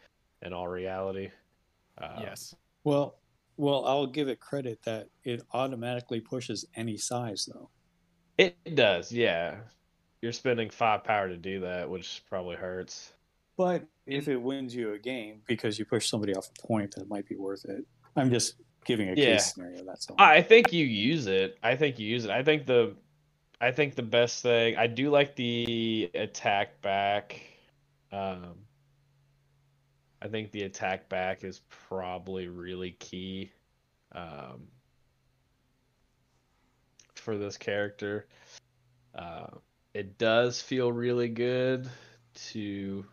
in all reality. Uh, yes. Well, well, I'll give it credit that it automatically pushes any size, though. It does, yeah. You're spending five power to do that, which probably hurts. But if it wins you a game because you push somebody off a point, that might be worth it. I'm just giving a yeah. case scenario. That's all. I think you use it. I think you use it. I think the, I think the best thing. I do like the attack back. Um, I think the attack back is probably really key, um, for this character. Uh, It does feel really good to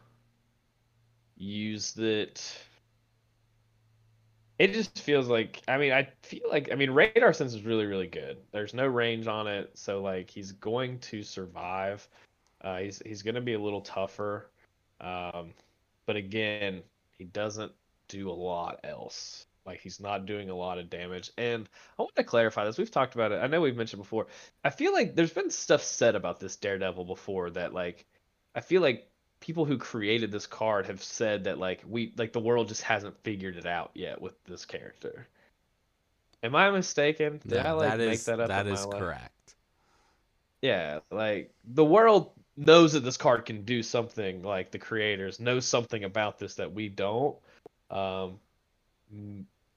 use it. It just feels like, I mean, I feel like, I mean, radar sense is really, really good. There's no range on it, so, like, he's going to survive. Uh, he's he's going to be a little tougher. Um, but, again, he doesn't do a lot else. Like, he's not doing a lot of damage. And I want to clarify this. We've talked about it. I know we've mentioned before. I feel like there's been stuff said about this Daredevil before that, like, I feel like people who created this card have said that, like, we, like, the world just hasn't figured it out yet with this character. Am I mistaken? Did no, I, like, that make is, that up? That is correct. Life? Yeah, like, the world knows that this card can do something. Like, the creators know something about this that we don't. Um,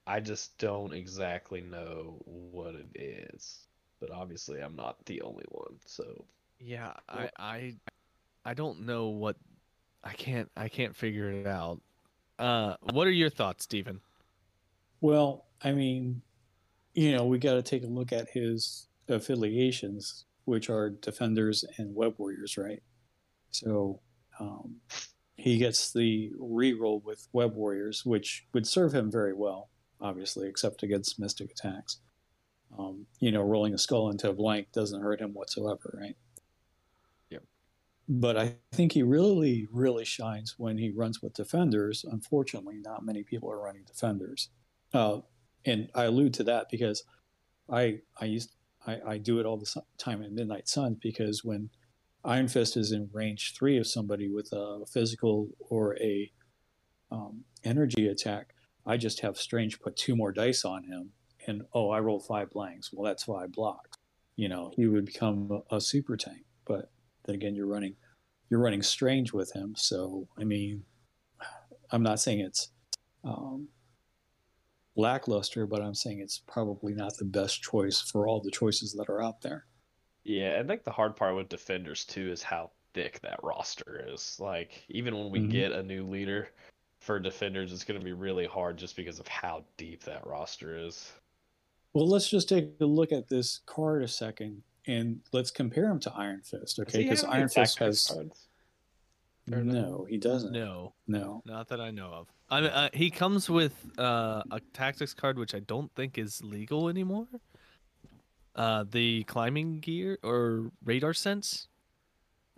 I just don't exactly know what it is, but obviously I'm not the only one. So yeah, I, I, I don't know what I can't I can't figure it out. Uh, what are your thoughts, Stephen? Well, I mean, you know, we got to take a look at his affiliations, which are defenders and web warriors, right? So um, he gets the reroll with web warriors, which would serve him very well. Obviously, except against mystic attacks. Um, you know, rolling a skull into a blank doesn't hurt him whatsoever, right? Yep. But I think he really, really shines when he runs with defenders. Unfortunately, not many people are running defenders. Uh, and I allude to that because I I used I, I do it all the time in Midnight Suns, because when Iron Fist is in range three of somebody with a physical or a um, energy attack, I just have Strange put two more dice on him, and, oh, I roll five blanks. Well, that's five blocks. You know, he would become a super tank. But then again, you're running, you're running Strange with him. So, I mean, I'm not saying it's um, lackluster, but I'm saying it's probably not the best choice for all the choices that are out there. Yeah, I think the hard part with defenders too is how thick that roster is. Like, even when we mm-hmm. get a new leader for defenders, it's going to be really hard just because of how deep that roster is. Well, let's just take a look at this card a second, and let's compare him to Iron Fist, okay? Because Iron Fist has cards? No, no, he doesn't. No, no, not that I know of. I mean, uh, he comes with uh, a tactics card, which I don't think is legal anymore. Uh, the climbing gear or radar sense.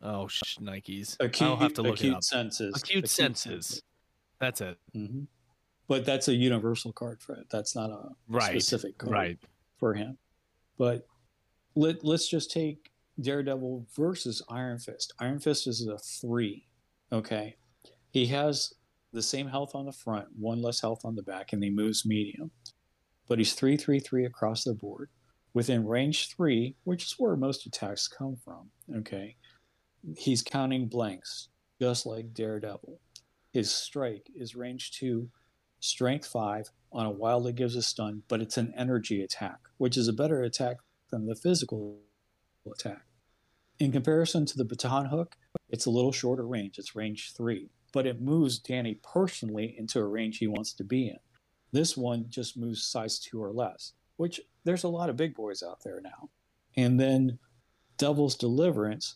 Oh, sh- Nikes. Acute, I'll have to look it up. Acute senses. Acute senses. That's it. Mm-hmm. But that's a universal card, Fred. That's not a right, specific card right. for him. But let, let's just take Daredevil versus Iron Fist. Iron Fist is a three, okay? He has the same health on the front, one less health on the back, and he moves medium. But he's three three three across the board. Within range three, which is where most attacks come from, okay, he's counting blanks, just like Daredevil. His strike is range two, strength five, on a wild that gives a stun, but it's an energy attack, which is a better attack than the physical attack. In comparison to the baton hook, it's a little shorter range. It's range three, but it moves Danny personally into a range he wants to be in. This one just moves size two or less, which there's a lot of big boys out there now. And then Devil's Deliverance,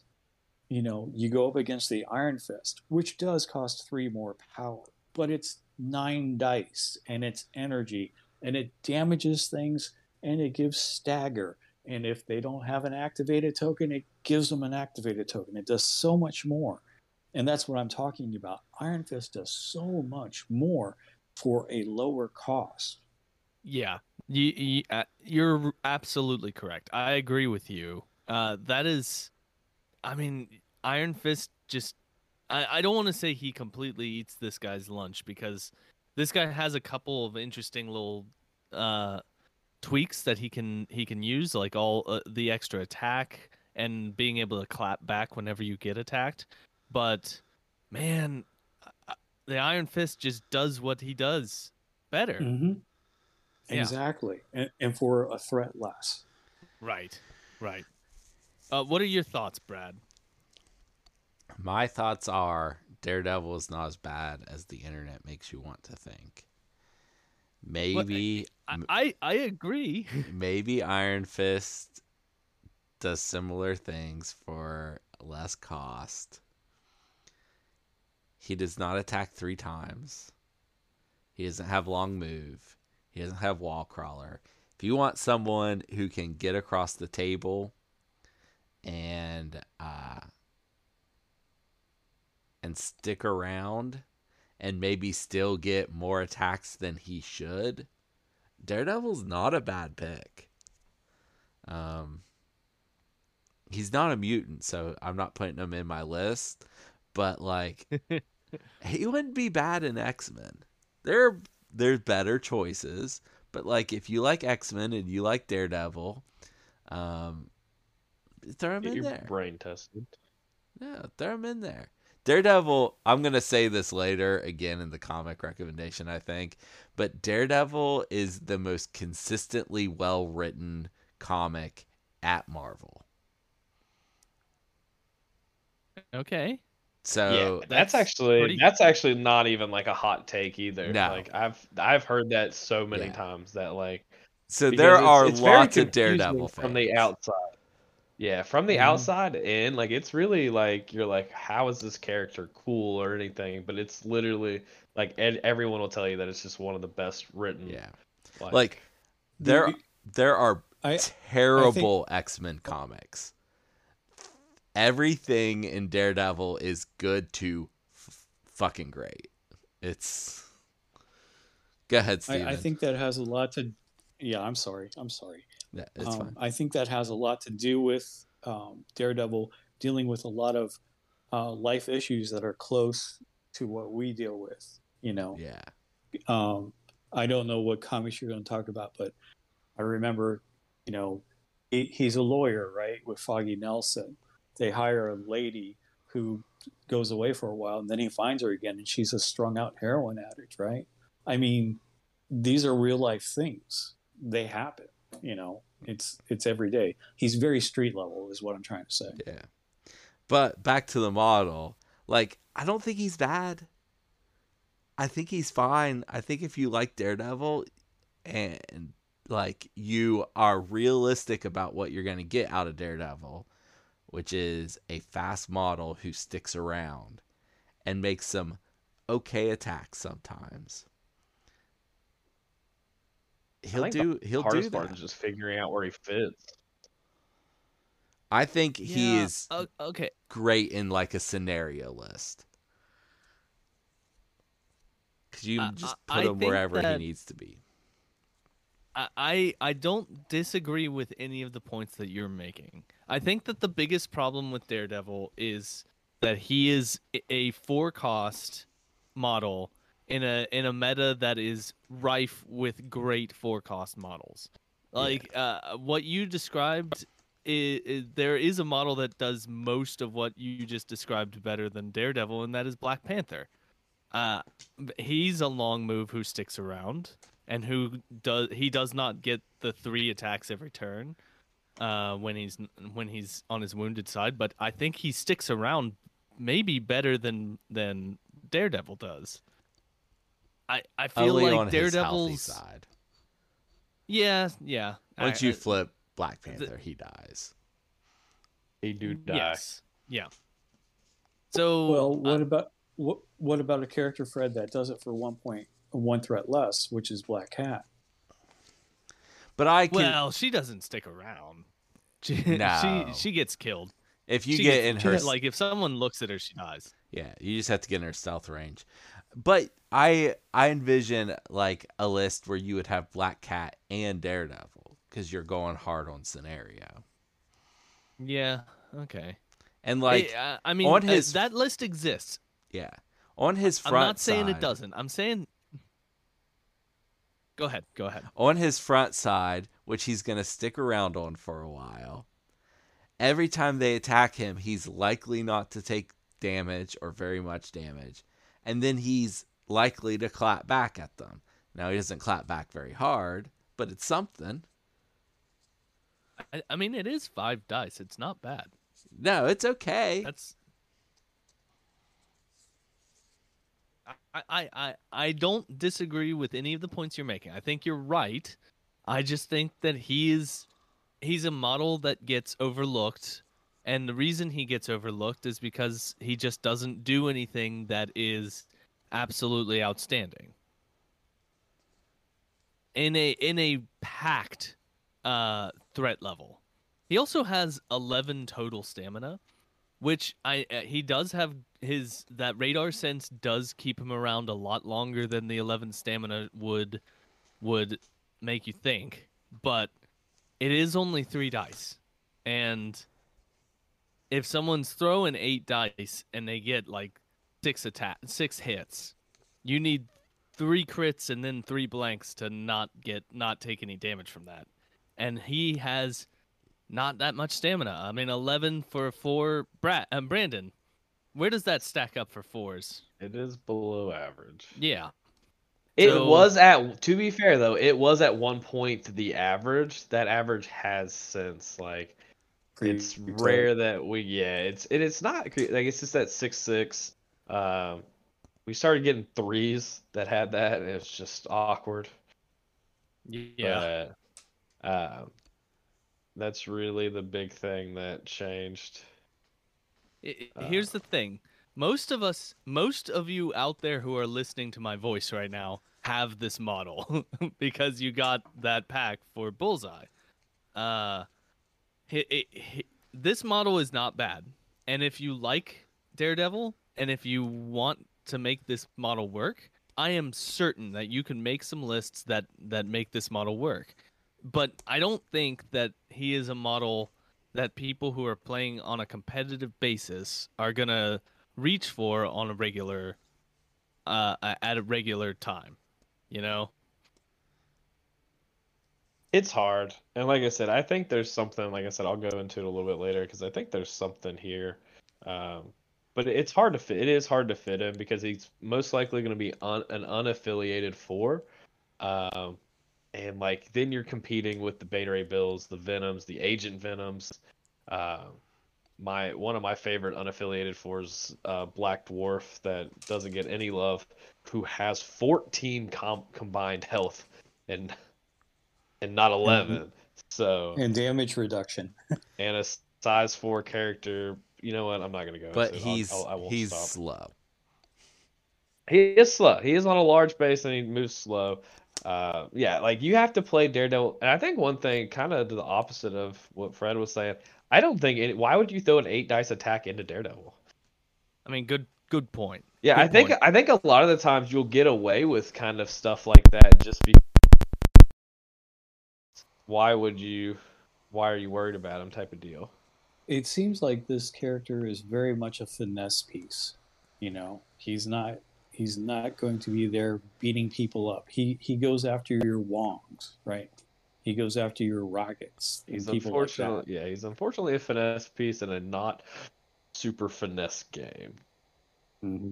you know, you go up against the Iron Fist, which does cost three more power, but it's nine dice and it's energy and it damages things and it gives stagger. And if they don't have an activated token, it gives them an activated token. It does so much more. And that's what I'm talking about. Iron Fist does so much more for a lower cost. Yeah, you, you, uh, you're absolutely correct. I agree with you. Uh, that is, I mean, Iron Fist just, I, I don't want to say he completely eats this guy's lunch, because this guy has a couple of interesting little uh, tweaks that he can he can use, like all uh, the extra attack and being able to clap back whenever you get attacked. But man, the Iron Fist just does what he does better. Mm-hmm. Yeah. Exactly, and, and for a threat less. Right, right. Uh, what are your thoughts, Brad? My thoughts are Daredevil is not as bad as the internet makes you want to think. Maybe well, I, I I agree. Maybe Iron Fist does similar things for less cost. He does not attack three times. He doesn't have long move. He doesn't have wall crawler. If you want someone who can get across the table and uh and stick around and maybe still get more attacks than he should, Daredevil's not a bad pick. Um, he's not a mutant, so I'm not putting him in my list, but like he wouldn't be bad in X-Men. There there's better choices, but like if you like X-Men and you like Daredevil, um, throw him get in your there. Brain tested. Yeah, throw him in there. Daredevil, I'm going to say this later again in the comic recommendation, I think, but Daredevil is the most consistently well-written comic at Marvel. Okay. So yeah, that's, that's actually pretty... that's actually not even like a hot take either. No. Like I've I've heard that so many yeah. times that like so there are it's, it's lots of Daredevil fans. From the outside. Yeah, from the outside in, like, it's really, like, you're like, how is this character cool or anything? But it's literally, like, ed- everyone will tell you that it's just one of the best written. Yeah. Like, like there, there are I, terrible I think... X-Men comics. Everything in Daredevil is good to f- fucking great. It's... Go ahead, Steven. I, I think that has a lot to... Yeah, I'm sorry. I'm sorry. Yeah, it's um, fine. I think that has a lot to do with um, Daredevil dealing with a lot of uh, life issues that are close to what we deal with, you know? Yeah. Um, I don't know what comics you're going to talk about, but I remember, you know, he, he's a lawyer, right, with Foggy Nelson. They hire a lady who goes away for a while, and then he finds her again, and she's a strung-out heroin addict, right? I mean, these are real-life things. They happen. You know, it's it's every day. He's very street level is what I'm trying to say. Yeah. But back to the model, like, I don't think he's bad. I think he's fine. I think if you like Daredevil and like you are realistic about what you're going to get out of Daredevil, which is a fast model who sticks around and makes some okay attacks sometimes. He'll do. He'll do that. The hardest part is just figuring out where he fits. I think yeah. he is uh, okay. Great in like a scenario list. Cause you uh, just put I him wherever he needs to be. I I don't disagree with any of the points that you're making. I think that the biggest problem with Daredevil is that he is a for-cost model in a in a meta that is rife with great forecast models. Like yeah. uh, what you described, is, is, there is a model that does most of what you just described better than Daredevil, and that is Black Panther. Uh, he's a long move who sticks around and who does he does not get the three attacks every turn uh, when he's when he's on his wounded side. But I think he sticks around maybe better than than Daredevil does. I I feel Only like on Daredevil's his healthy side. Yeah, yeah. Once I, you I, flip Black Panther, the, he dies. He do die. Yes. Yeah. So well, what uh, about what what about a character, Fred, that does it for one point one threat less, which is Black Cat? But I can, well, she doesn't stick around. She, no, she she gets killed. If you she get gets, in her, like if someone looks at her, she dies. Yeah, you just have to get in her stealth range. But I I envision like a list where you would have Black Cat and Daredevil because you're going hard on scenario. Yeah. Okay. And like, hey, uh, I mean, on his, uh, that list exists. Yeah. On his front side. I'm not saying it doesn't. I'm saying. Go ahead. Go ahead. On his front side, which he's going to stick around on for a while. Every time they attack him, he's likely not to take damage or very much damage. And then he's likely to clap back at them. Now, he doesn't clap back very hard, but it's something. I, I mean, it is five dice. It's not bad. No, it's okay. That's. I, I, I, I don't disagree with any of the points you're making. I think you're right. I just think that he is, he's a model that gets overlooked. And the reason he gets overlooked is because he just doesn't do anything that is absolutely outstanding. In a in a packed uh, threat level, he also has eleven total stamina, which I uh, he does have his that radar sense does keep him around a lot longer than the eleven stamina would would make you think. But it is only three dice, and if someone's throwing eight dice and they get like six attack, six hits, you need three crits and then three blanks to not get not take any damage from that. And he has not that much stamina. I mean, eleven for four. Brad, um, Brandon, where does that stack up for fours? It is below average. Yeah. It so, was at, to be fair though, it was at one point the average. That average has since like. It's rare that we yeah it's and it's not like it's just that six six. Um, we started getting threes that had that, and it's just awkward. Yeah, but, uh, that's really the big thing that changed. It, uh, here's the thing: most of us, most of you out there who are listening to my voice right now, have this model because you got that pack for Bullseye. Uh. He, he, he, this model is not bad, and if you like Daredevil and if you want to make this model work, I am certain that you can make some lists that that make this model work. But I don't think that he is a model that people who are playing on a competitive basis are gonna reach for on a regular uh at a regular time, you know. It's hard, and like I said, I think there's something. Like I said, I'll go into it a little bit later because I think there's something here, um, but it's hard to fit. It is hard to fit him because he's most likely going to be un, an unaffiliated four, um, and like then you're competing with the Beta Ray Bills, the Venoms, the Agent Venoms. Uh, my one of my favorite unaffiliated fours, uh, Black Dwarf, that doesn't get any love, who has fourteen com- combined health and. And not eleven, mm-hmm. so and damage reduction, and a size four character. You know what? I'm not gonna go. But into he's it. I'll, I'll, I won't he's stop. slow. He is slow. He is on a large base and he moves slow. Uh, yeah, like you have to play Daredevil. And I think one thing, kind of to the opposite of what Fred was saying, I don't think. It, why would you throw an eight dice attack into Daredevil? I mean, good, good point. Yeah, good I think point. I think a lot of the times you'll get away with kind of stuff like that just because. Why would you, why are you worried about him type of deal? It seems like this character is very much a finesse piece. You know, he's not, He's not going to be there beating people up. He he goes after your Wongs, right? He goes after your Rockets. He's unfortunately, like yeah, he's unfortunately a finesse piece in a not super finesse game, mm-hmm.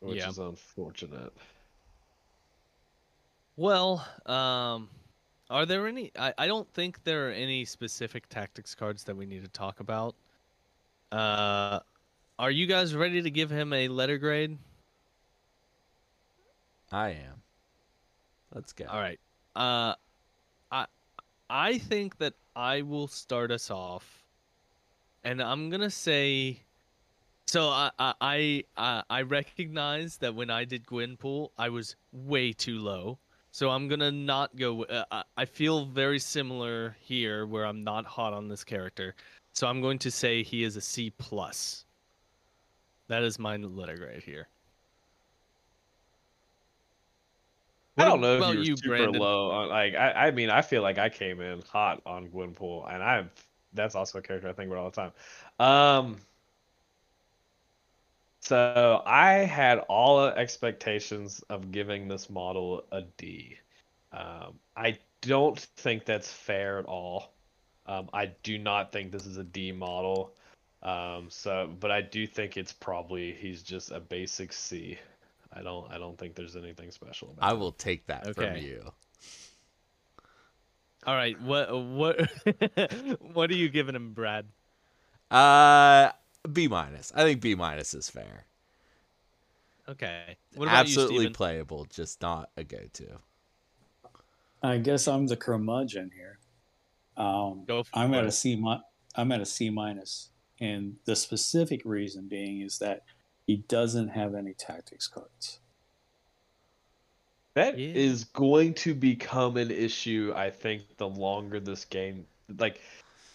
which yeah. is unfortunate. Well, um, are there any? I, I don't think there are any specific tactics cards that we need to talk about. Uh, are you guys ready to give him a letter grade? I am. Let's go. All right. Uh, I I think that I will start us off, and I'm gonna say. So I I I, I recognize that when I did Gwenpool, I was way too low. So I'm gonna not go. Uh, I feel very similar here, where I'm not hot on this character. So I'm going to say he is a C plus. That is my letter grade here. I don't know if you were super Brandon? low. Like I, I mean, I feel like I came in hot on Gwenpool, and I'm that's also a character I think about all the time. Um, so I had all expectations of giving this model a D. Um, I don't think that's fair at all. Um, I do not think this is a D model. Um, so, but I do think it's probably he's just a basic C. I don't. I don't think there's anything special about it. I will take that okay. from you. All right. What? What? What are you giving him, Brad? Uh, B minus. I think B minus is fair. Okay. What about Absolutely you, Steven? Playable, just not a go-to. I guess I'm the curmudgeon here. Um, Go for I'm it. at a C. Mi- I'm at a C minus, and the specific reason being is that. He doesn't have any tactics cards. That yeah. is going to become an issue, I think, the longer this game... Like,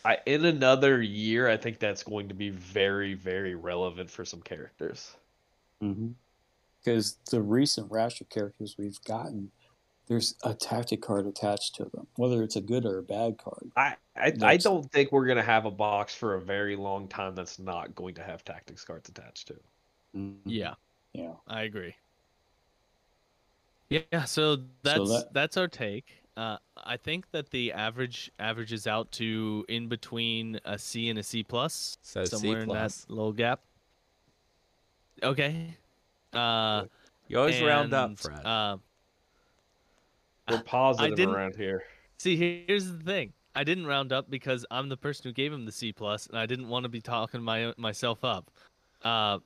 I, in another year, I think that's going to be very, very relevant for some characters. Mm-hmm. Because the recent rash of characters we've gotten, there's a tactic card attached to them, whether it's a good or a bad card. I, I, I don't think we're going to have a box for a very long time that's not going to have tactics cards attached to it. Yeah, yeah, I agree. Yeah, so that's so that... that's our take. Uh, I think that the average averages out to in between a C and a C plus, so somewhere C plus. In that little gap. Okay. Uh, you always and, round up, Fred. Uh, We're positive around here. See, here's the thing. I didn't round up because I'm the person who gave him the C plus, and I didn't want to be talking my myself up. Uh,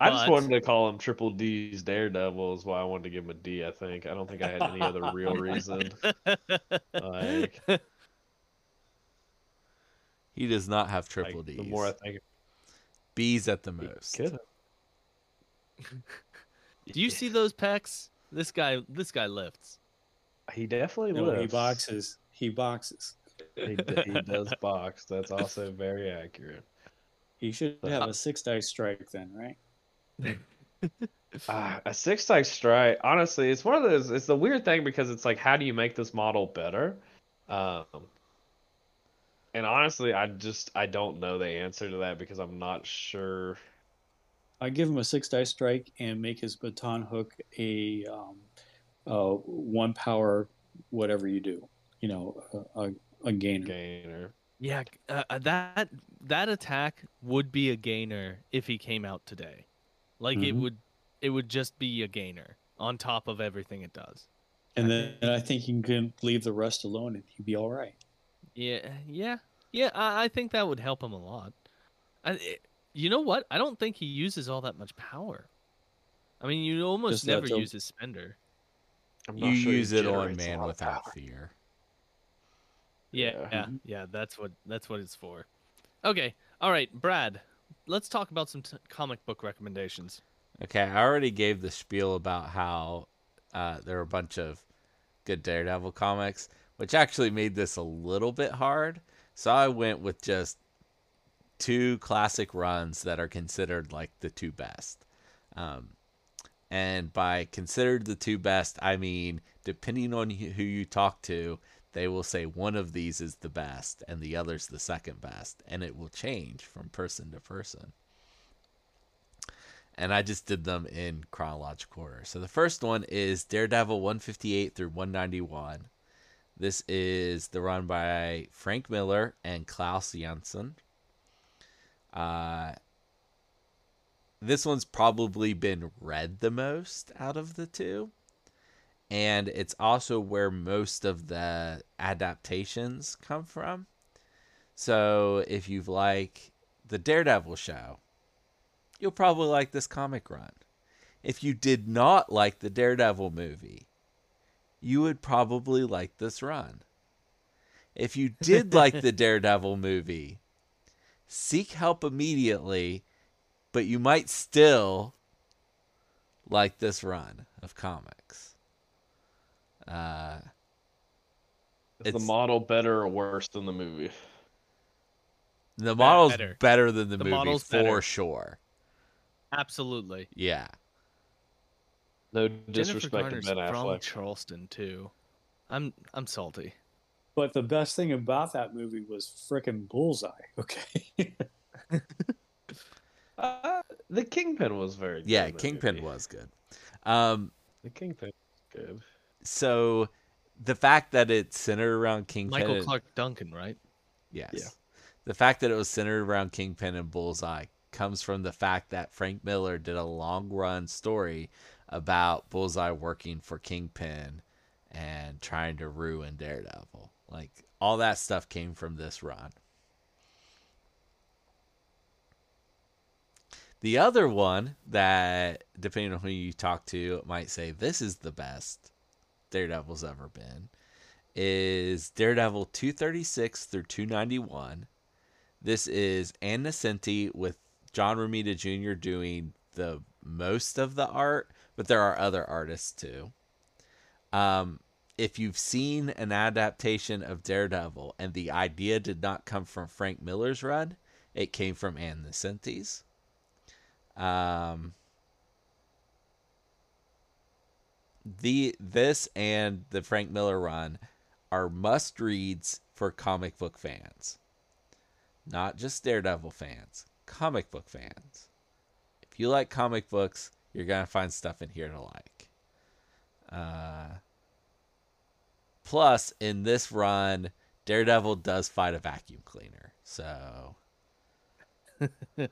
But, I just wanted to call him Triple D's Daredevil is why I wanted to give him a D, I think. I don't think I had any other real reason. Like, he does not have triple like, D's. The more I think... B's at the most. Do you see those pecs? This guy this guy lifts. He definitely no, lifts. He boxes. He boxes. He, he does box. That's also very accurate. He should have a six-dice strike then, right? uh, a six type strike, honestly, it's one of those. It's the weird thing because it's like, how do you make this model better? Um, and honestly, I just I don't know the answer to that because I'm not sure. I give him a six dice strike and make his baton hook a um, uh, one power, whatever you do, you know, a, a gainer. Gainer. Yeah, uh, that that attack would be a gainer if he came out today. Like mm-hmm. it would, it would just be a gainer on top of everything it does. And then and I think you can leave the rest alone, and he'd be all right. Yeah, yeah, yeah. I, I think that would help him a lot. I, it, you know what? I don't think he uses all that much power. I mean, you almost just never use his spender. I'm not you sure use it on Man Without Fear. Yeah, yeah, yeah, yeah. That's what that's what it's for. Okay, all right, Brad. Let's talk about some t- comic book recommendations. Okay, I already gave the spiel about how uh, there are a bunch of good Daredevil comics, which actually made this a little bit hard. So I went with just two classic runs that are considered like the two best. Um, and by considered the two best, I mean, depending on who you talk to, they will say one of these is the best and the other's the second best, and it will change from person to person. and I just did them in chronological order. So the first one is Daredevil one fifty-eight through one ninety-one. This is the run by Frank Miller and Klaus Janson. Uh, this one's probably been read the most out of the two. And it's also where most of the adaptations come from. So if you've liked the Daredevil show, you'll probably like this comic run. If you did not like the Daredevil movie, you would probably like this run. If you did like the Daredevil movie, seek help immediately, but you might still like this run of comics. Uh, Is the model better or worse than the movie? The model's better, better than the, the movie for better. sure. Absolutely. Yeah. No disrespect to Ben Affleck. From Charleston too. I'm I'm salty. But the best thing about that movie was frickin' Bullseye. Okay. uh, the Kingpin was very good. Yeah, Kingpin movie. was good. Um, the Kingpin was good. So the fact that it's centered around Kingpin. Michael Clark Duncan, right? Yes. Yeah. The fact that it was centered around Kingpin and Bullseye comes from the fact that Frank Miller did a long-run story about Bullseye working for Kingpin and trying to ruin Daredevil. Like, all that stuff came from this run. The other one that, depending on who you talk to, might say this is the best Daredevil's ever been, is Daredevil two thirty-six through two ninety-one. This is Ann Nesenti with John Romita Junior doing the most of the art, but there are other artists too. Um, if you've seen an adaptation of Daredevil and the idea did not come from Frank Miller's run, it came from Ann Nesenti's. Um, the this and the Frank Miller run are must reads for comic book fans. Not just Daredevil fans, comic book fans. If you like comic books, you're going to find stuff in here to like. Uh, plus, in this run, Daredevil does fight a vacuum cleaner. So, that's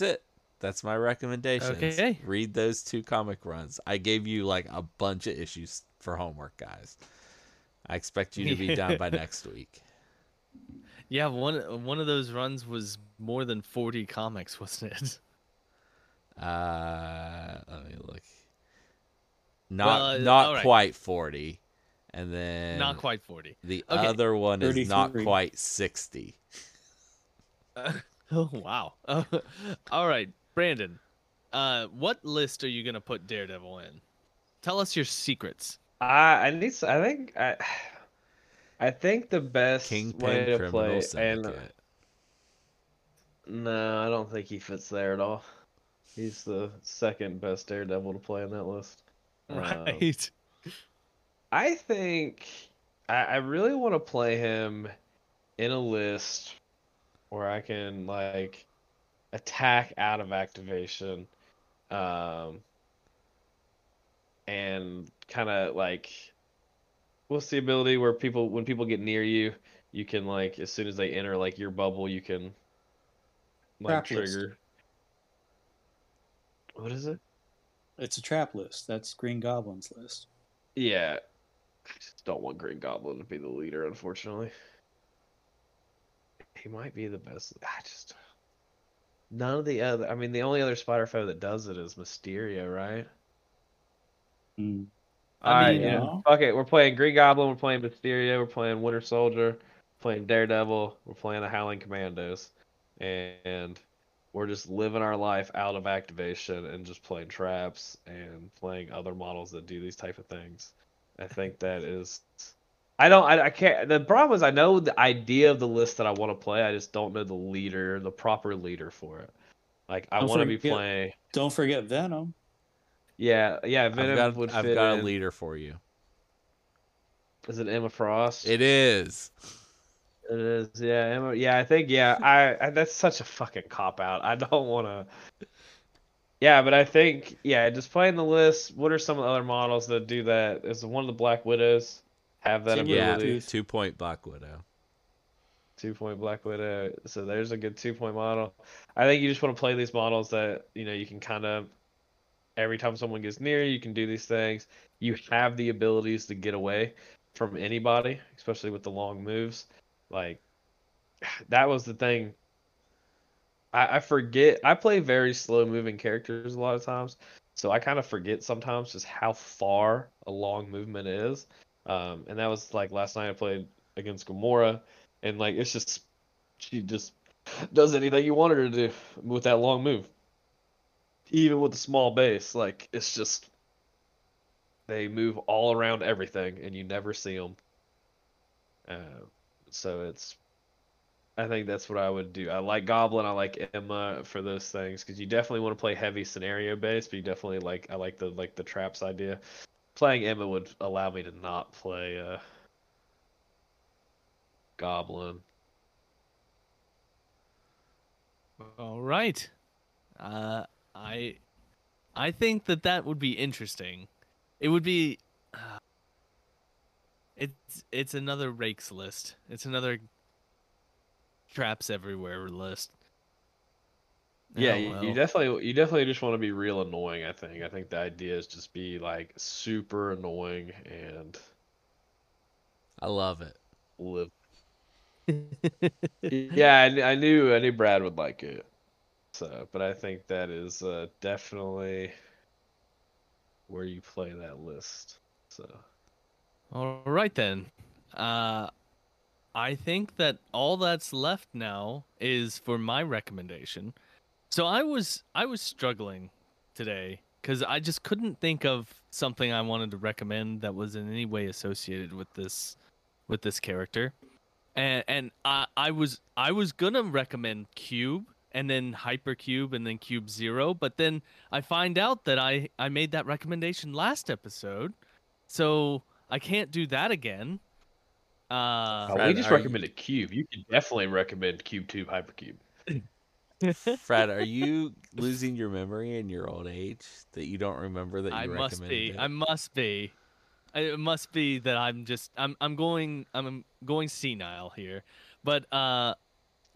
it. That's my recommendation. Okay. Read those two comic runs. I gave you like a bunch of issues for homework, guys. I expect you to be done by next week. Yeah, one one of those runs was more than forty comics, wasn't it? Uh, let me look. Not well, not right. quite forty, and then not quite forty. The okay. other one is thirty-three. Not quite sixty. Uh, oh wow! Uh, all right, Brandon, uh, what list are you gonna put Daredevil in? Tell us your secrets. I I need I think I I think the best Kingpin way to play and, no, I don't think he fits there at all. He's the second best Daredevil to play on that list. Right. Um, I think I, I really want to play him in a list where I can like attack out of activation. Um And kind of like, what's the ability where people, when people get near you, you can like, as soon as they enter like your bubble, you can like trap trigger. List. What is it? It's a trap list. That's Green Goblin's list. Yeah. I just don't want Green Goblin to be the leader, unfortunately. He might be the best. I just, none of the other, I mean, the only other spider foe that does it is Mysterio, right? Mm. All right, yeah. Okay, we're playing Green Goblin, we're playing Mysterio, we're playing Winter Soldier, playing Daredevil, we're playing the Howling Commandos, and we're just living our life out of activation and just playing traps and playing other models that do these type of things. I think that is, I don't, I, I can't. The problem is I know the idea of the list that I want to play, I just don't know the leader, the proper leader for it. Like I want to be playing. Don't forget Venom. Yeah, yeah. Venom I've got, would I've fit got a in. leader for you. Is it Emma Frost? It is. It is, yeah, yeah. I think, yeah. I, I that's such a fucking cop out. I don't want to. Yeah, but I think, yeah. Just playing the list. What are some of the other models that do that? Is one of the Black Widows have that ability? Yeah, two, two point Black Widow. Two point Black Widow. So there's a good two point model. I think you just want to play these models that you know you can kind of. Every time someone gets near you, you can do these things. You have the abilities to get away from anybody, especially with the long moves. Like, that was the thing. I, I forget. I play very slow-moving characters a lot of times, so I kind of forget sometimes just how far a long movement is. Um, and that was, like, last night I played against Gamora, and, like, it's just... She just does anything you want her to do with that long move. Even with a small base, like, it's just... They move all around everything, and you never see them. Uh, so it's... I think that's what I would do. I like Goblin, I like Emma for those things, because you definitely want to play heavy scenario-based, but you definitely like... I like the like the traps idea. Playing Emma would allow me to not play uh, Goblin. All right. Uh... I I think that that would be interesting. It would be uh, it's it's another rakes list. It's another traps everywhere list. Yeah, you, you definitely you definitely just want to be real annoying, I think. I think the idea is just be like super annoying and I love it. Live. Yeah, I, I knew I knew Brad would like it. So, but I think that is uh, definitely where you play that list. So, all right then. Uh, I think that all that's left now is for my recommendation. So I was I was struggling today because I just couldn't think of something I wanted to recommend that was in any way associated with this with this character, and and I I was I was gonna recommend Cube. And then Hypercube, and then Cube Zero. But then I find out that I, I made that recommendation last episode. So I can't do that again. Uh, Fred, we just recommended you... Cube. You can definitely recommend CubeTube Hypercube. Fred, are you losing your memory in your old age that you don't remember that you I recommended must be. It? I must be. It must be that I'm just... I'm I'm going I'm going senile here. But... uh.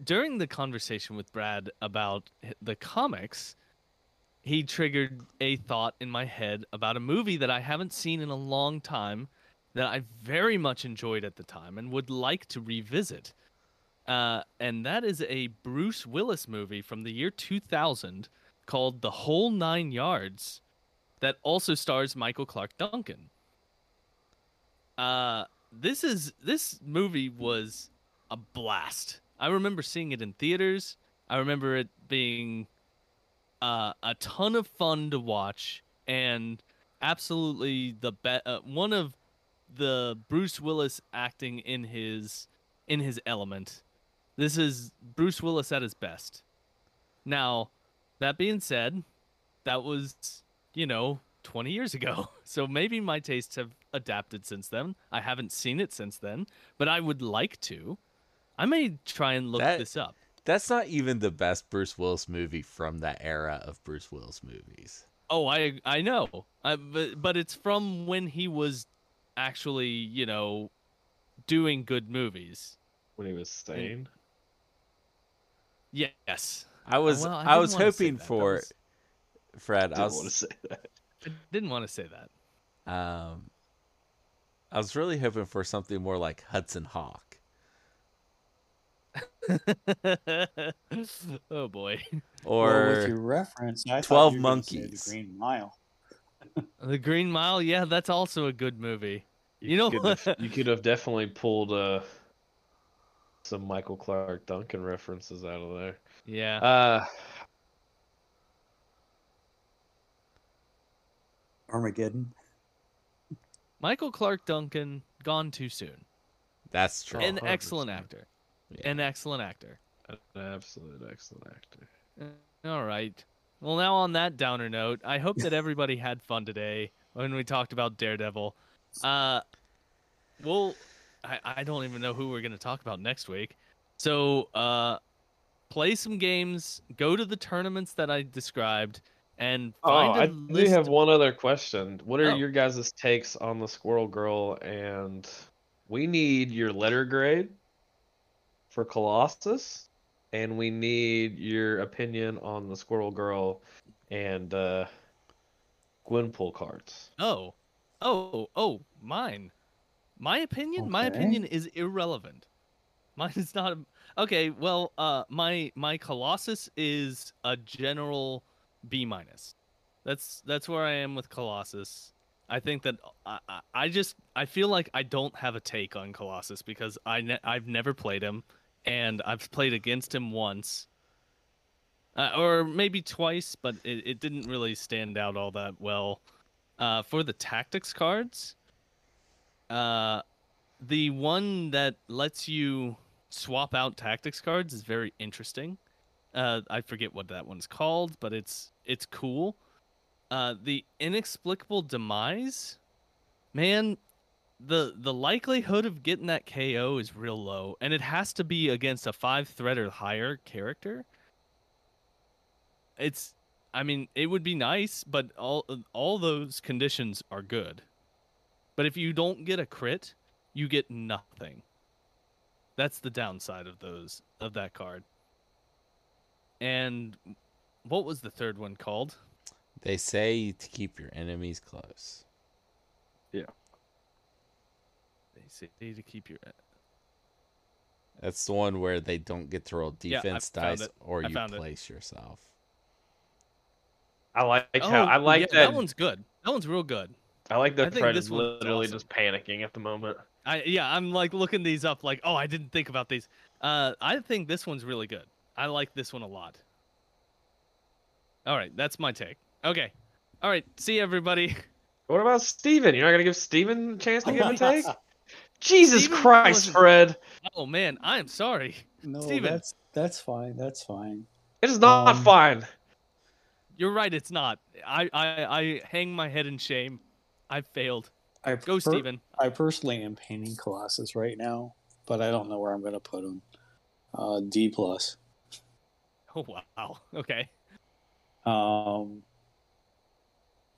During the conversation with Brad about the comics, he triggered a thought in my head about a movie that I haven't seen in a long time that I very much enjoyed at the time and would like to revisit. Uh, and that is a Bruce Willis movie from the year two thousand called The Whole Nine Yards that also stars Michael Clark Duncan. Uh, this is this movie was a blast. I remember seeing it in theaters. I remember it being uh, a ton of fun to watch, and absolutely the be- uh, one of the Bruce Willis acting in his in his element. This is Bruce Willis at his best. Now, that being said, that was, you know, twenty years ago. So maybe my tastes have adapted since then. I haven't seen it since then, but I would like to. I may try and look that, this up. That's not even the best Bruce Willis movie from that era of Bruce Willis movies. Oh, I I know. I, but, but it's from when he was actually, you know, doing good movies. When he was sane? Yes. I was well, I, I was hoping for... Was, Fred, I, I was... didn't want to say that. I didn't want to say that. Um, I was really hoping for something more like Hudson Hawk. Oh boy! Or well, with your reference, I Twelve you Monkeys, The Green Mile. The Green Mile, yeah, that's also a good movie. You, you know, could have, you could have definitely pulled uh, some Michael Clark Duncan references out of there. Yeah. Uh, Armageddon. Michael Clark Duncan gone too soon. That's true. An excellent actor. Yeah. An excellent actor. An absolute excellent actor. All right. Well, now on that downer note, I hope that everybody had fun today when we talked about Daredevil. Uh, we'll I, I don't even know who we're going to talk about next week. So uh, play some games, go to the tournaments that I described, and find oh, a I list. Do have one other question. What are oh. your guys' takes on the Squirrel Girl? And we need your letter grade for Colossus, and we need your opinion on the Squirrel Girl and uh, Gwenpool cards. Oh, oh, oh, mine. My opinion? Okay. My opinion is irrelevant. Mine is not... A... Okay, well, uh, my my Colossus is a general B minus. That's that's where I am with Colossus. I think that I, I, I just... I feel like I don't have a take on Colossus because I ne- I've never played him, and I've played against him once. Uh, or maybe twice, but it, it didn't really stand out all that well. Uh, for the tactics cards... Uh, the one that lets you swap out tactics cards is very interesting. Uh, I forget what that one's called, but it's it's cool. Uh, the inexplicable demise, man, the the likelihood of getting that K O is real low, and it has to be against a five threat or higher character. It's, I mean, it would be nice, but all all those conditions are good. But if you don't get a crit, you get nothing. That's the downside of those of that card. And what was the third one called? They say to keep your enemies close. Yeah. They say to keep your... That's the one where they don't get to roll defense yeah, dice or you place it. yourself. I like oh, how I like yeah, that. That one's good. That one's real good. I like that Fred is literally awesome. Just panicking at the moment. I Yeah, I'm like looking these up like, oh, I didn't think about these. Uh, I think this one's really good. I like this one a lot. All right, that's my take. Okay. All right, see everybody. What about Steven? You're not going to give Steven a chance to give a take? Jesus Steven Christ, wasn't... Fred. Oh, man, I'm sorry. No, Steven. That's, that's fine. That's fine. It is not um... fine. You're right, it's not. I, I, I hang my head in shame. I failed. I per- Go, Steven. I personally am painting Colossus right now, but I don't know where I'm going to put him. Uh, D+. plus. Oh, wow. Okay. Um,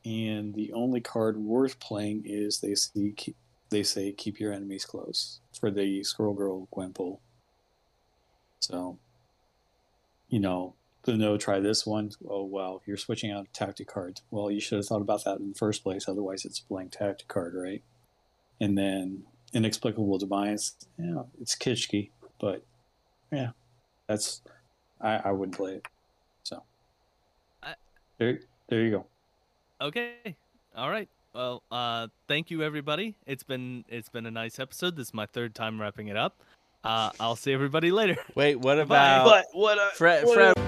and the only card worth playing is they say, keep, they say keep your enemies close for the Squirrel Girl Gwenpool. So, you know, the no, try this one. Oh, wow, you're switching out a tactic card. Well, you should have thought about that in the first place. Otherwise, it's a blank tactic card, right? And then inexplicable demise. Yeah, it's kitschy, but yeah, that's I, I wouldn't play it. So I, there, there you go. Okay, all right. Well, uh, thank you, everybody. It's been it's been a nice episode. This is my third time wrapping it up. Uh, I'll see everybody later. Wait, what about? But what? A, Fred, what Fred. A,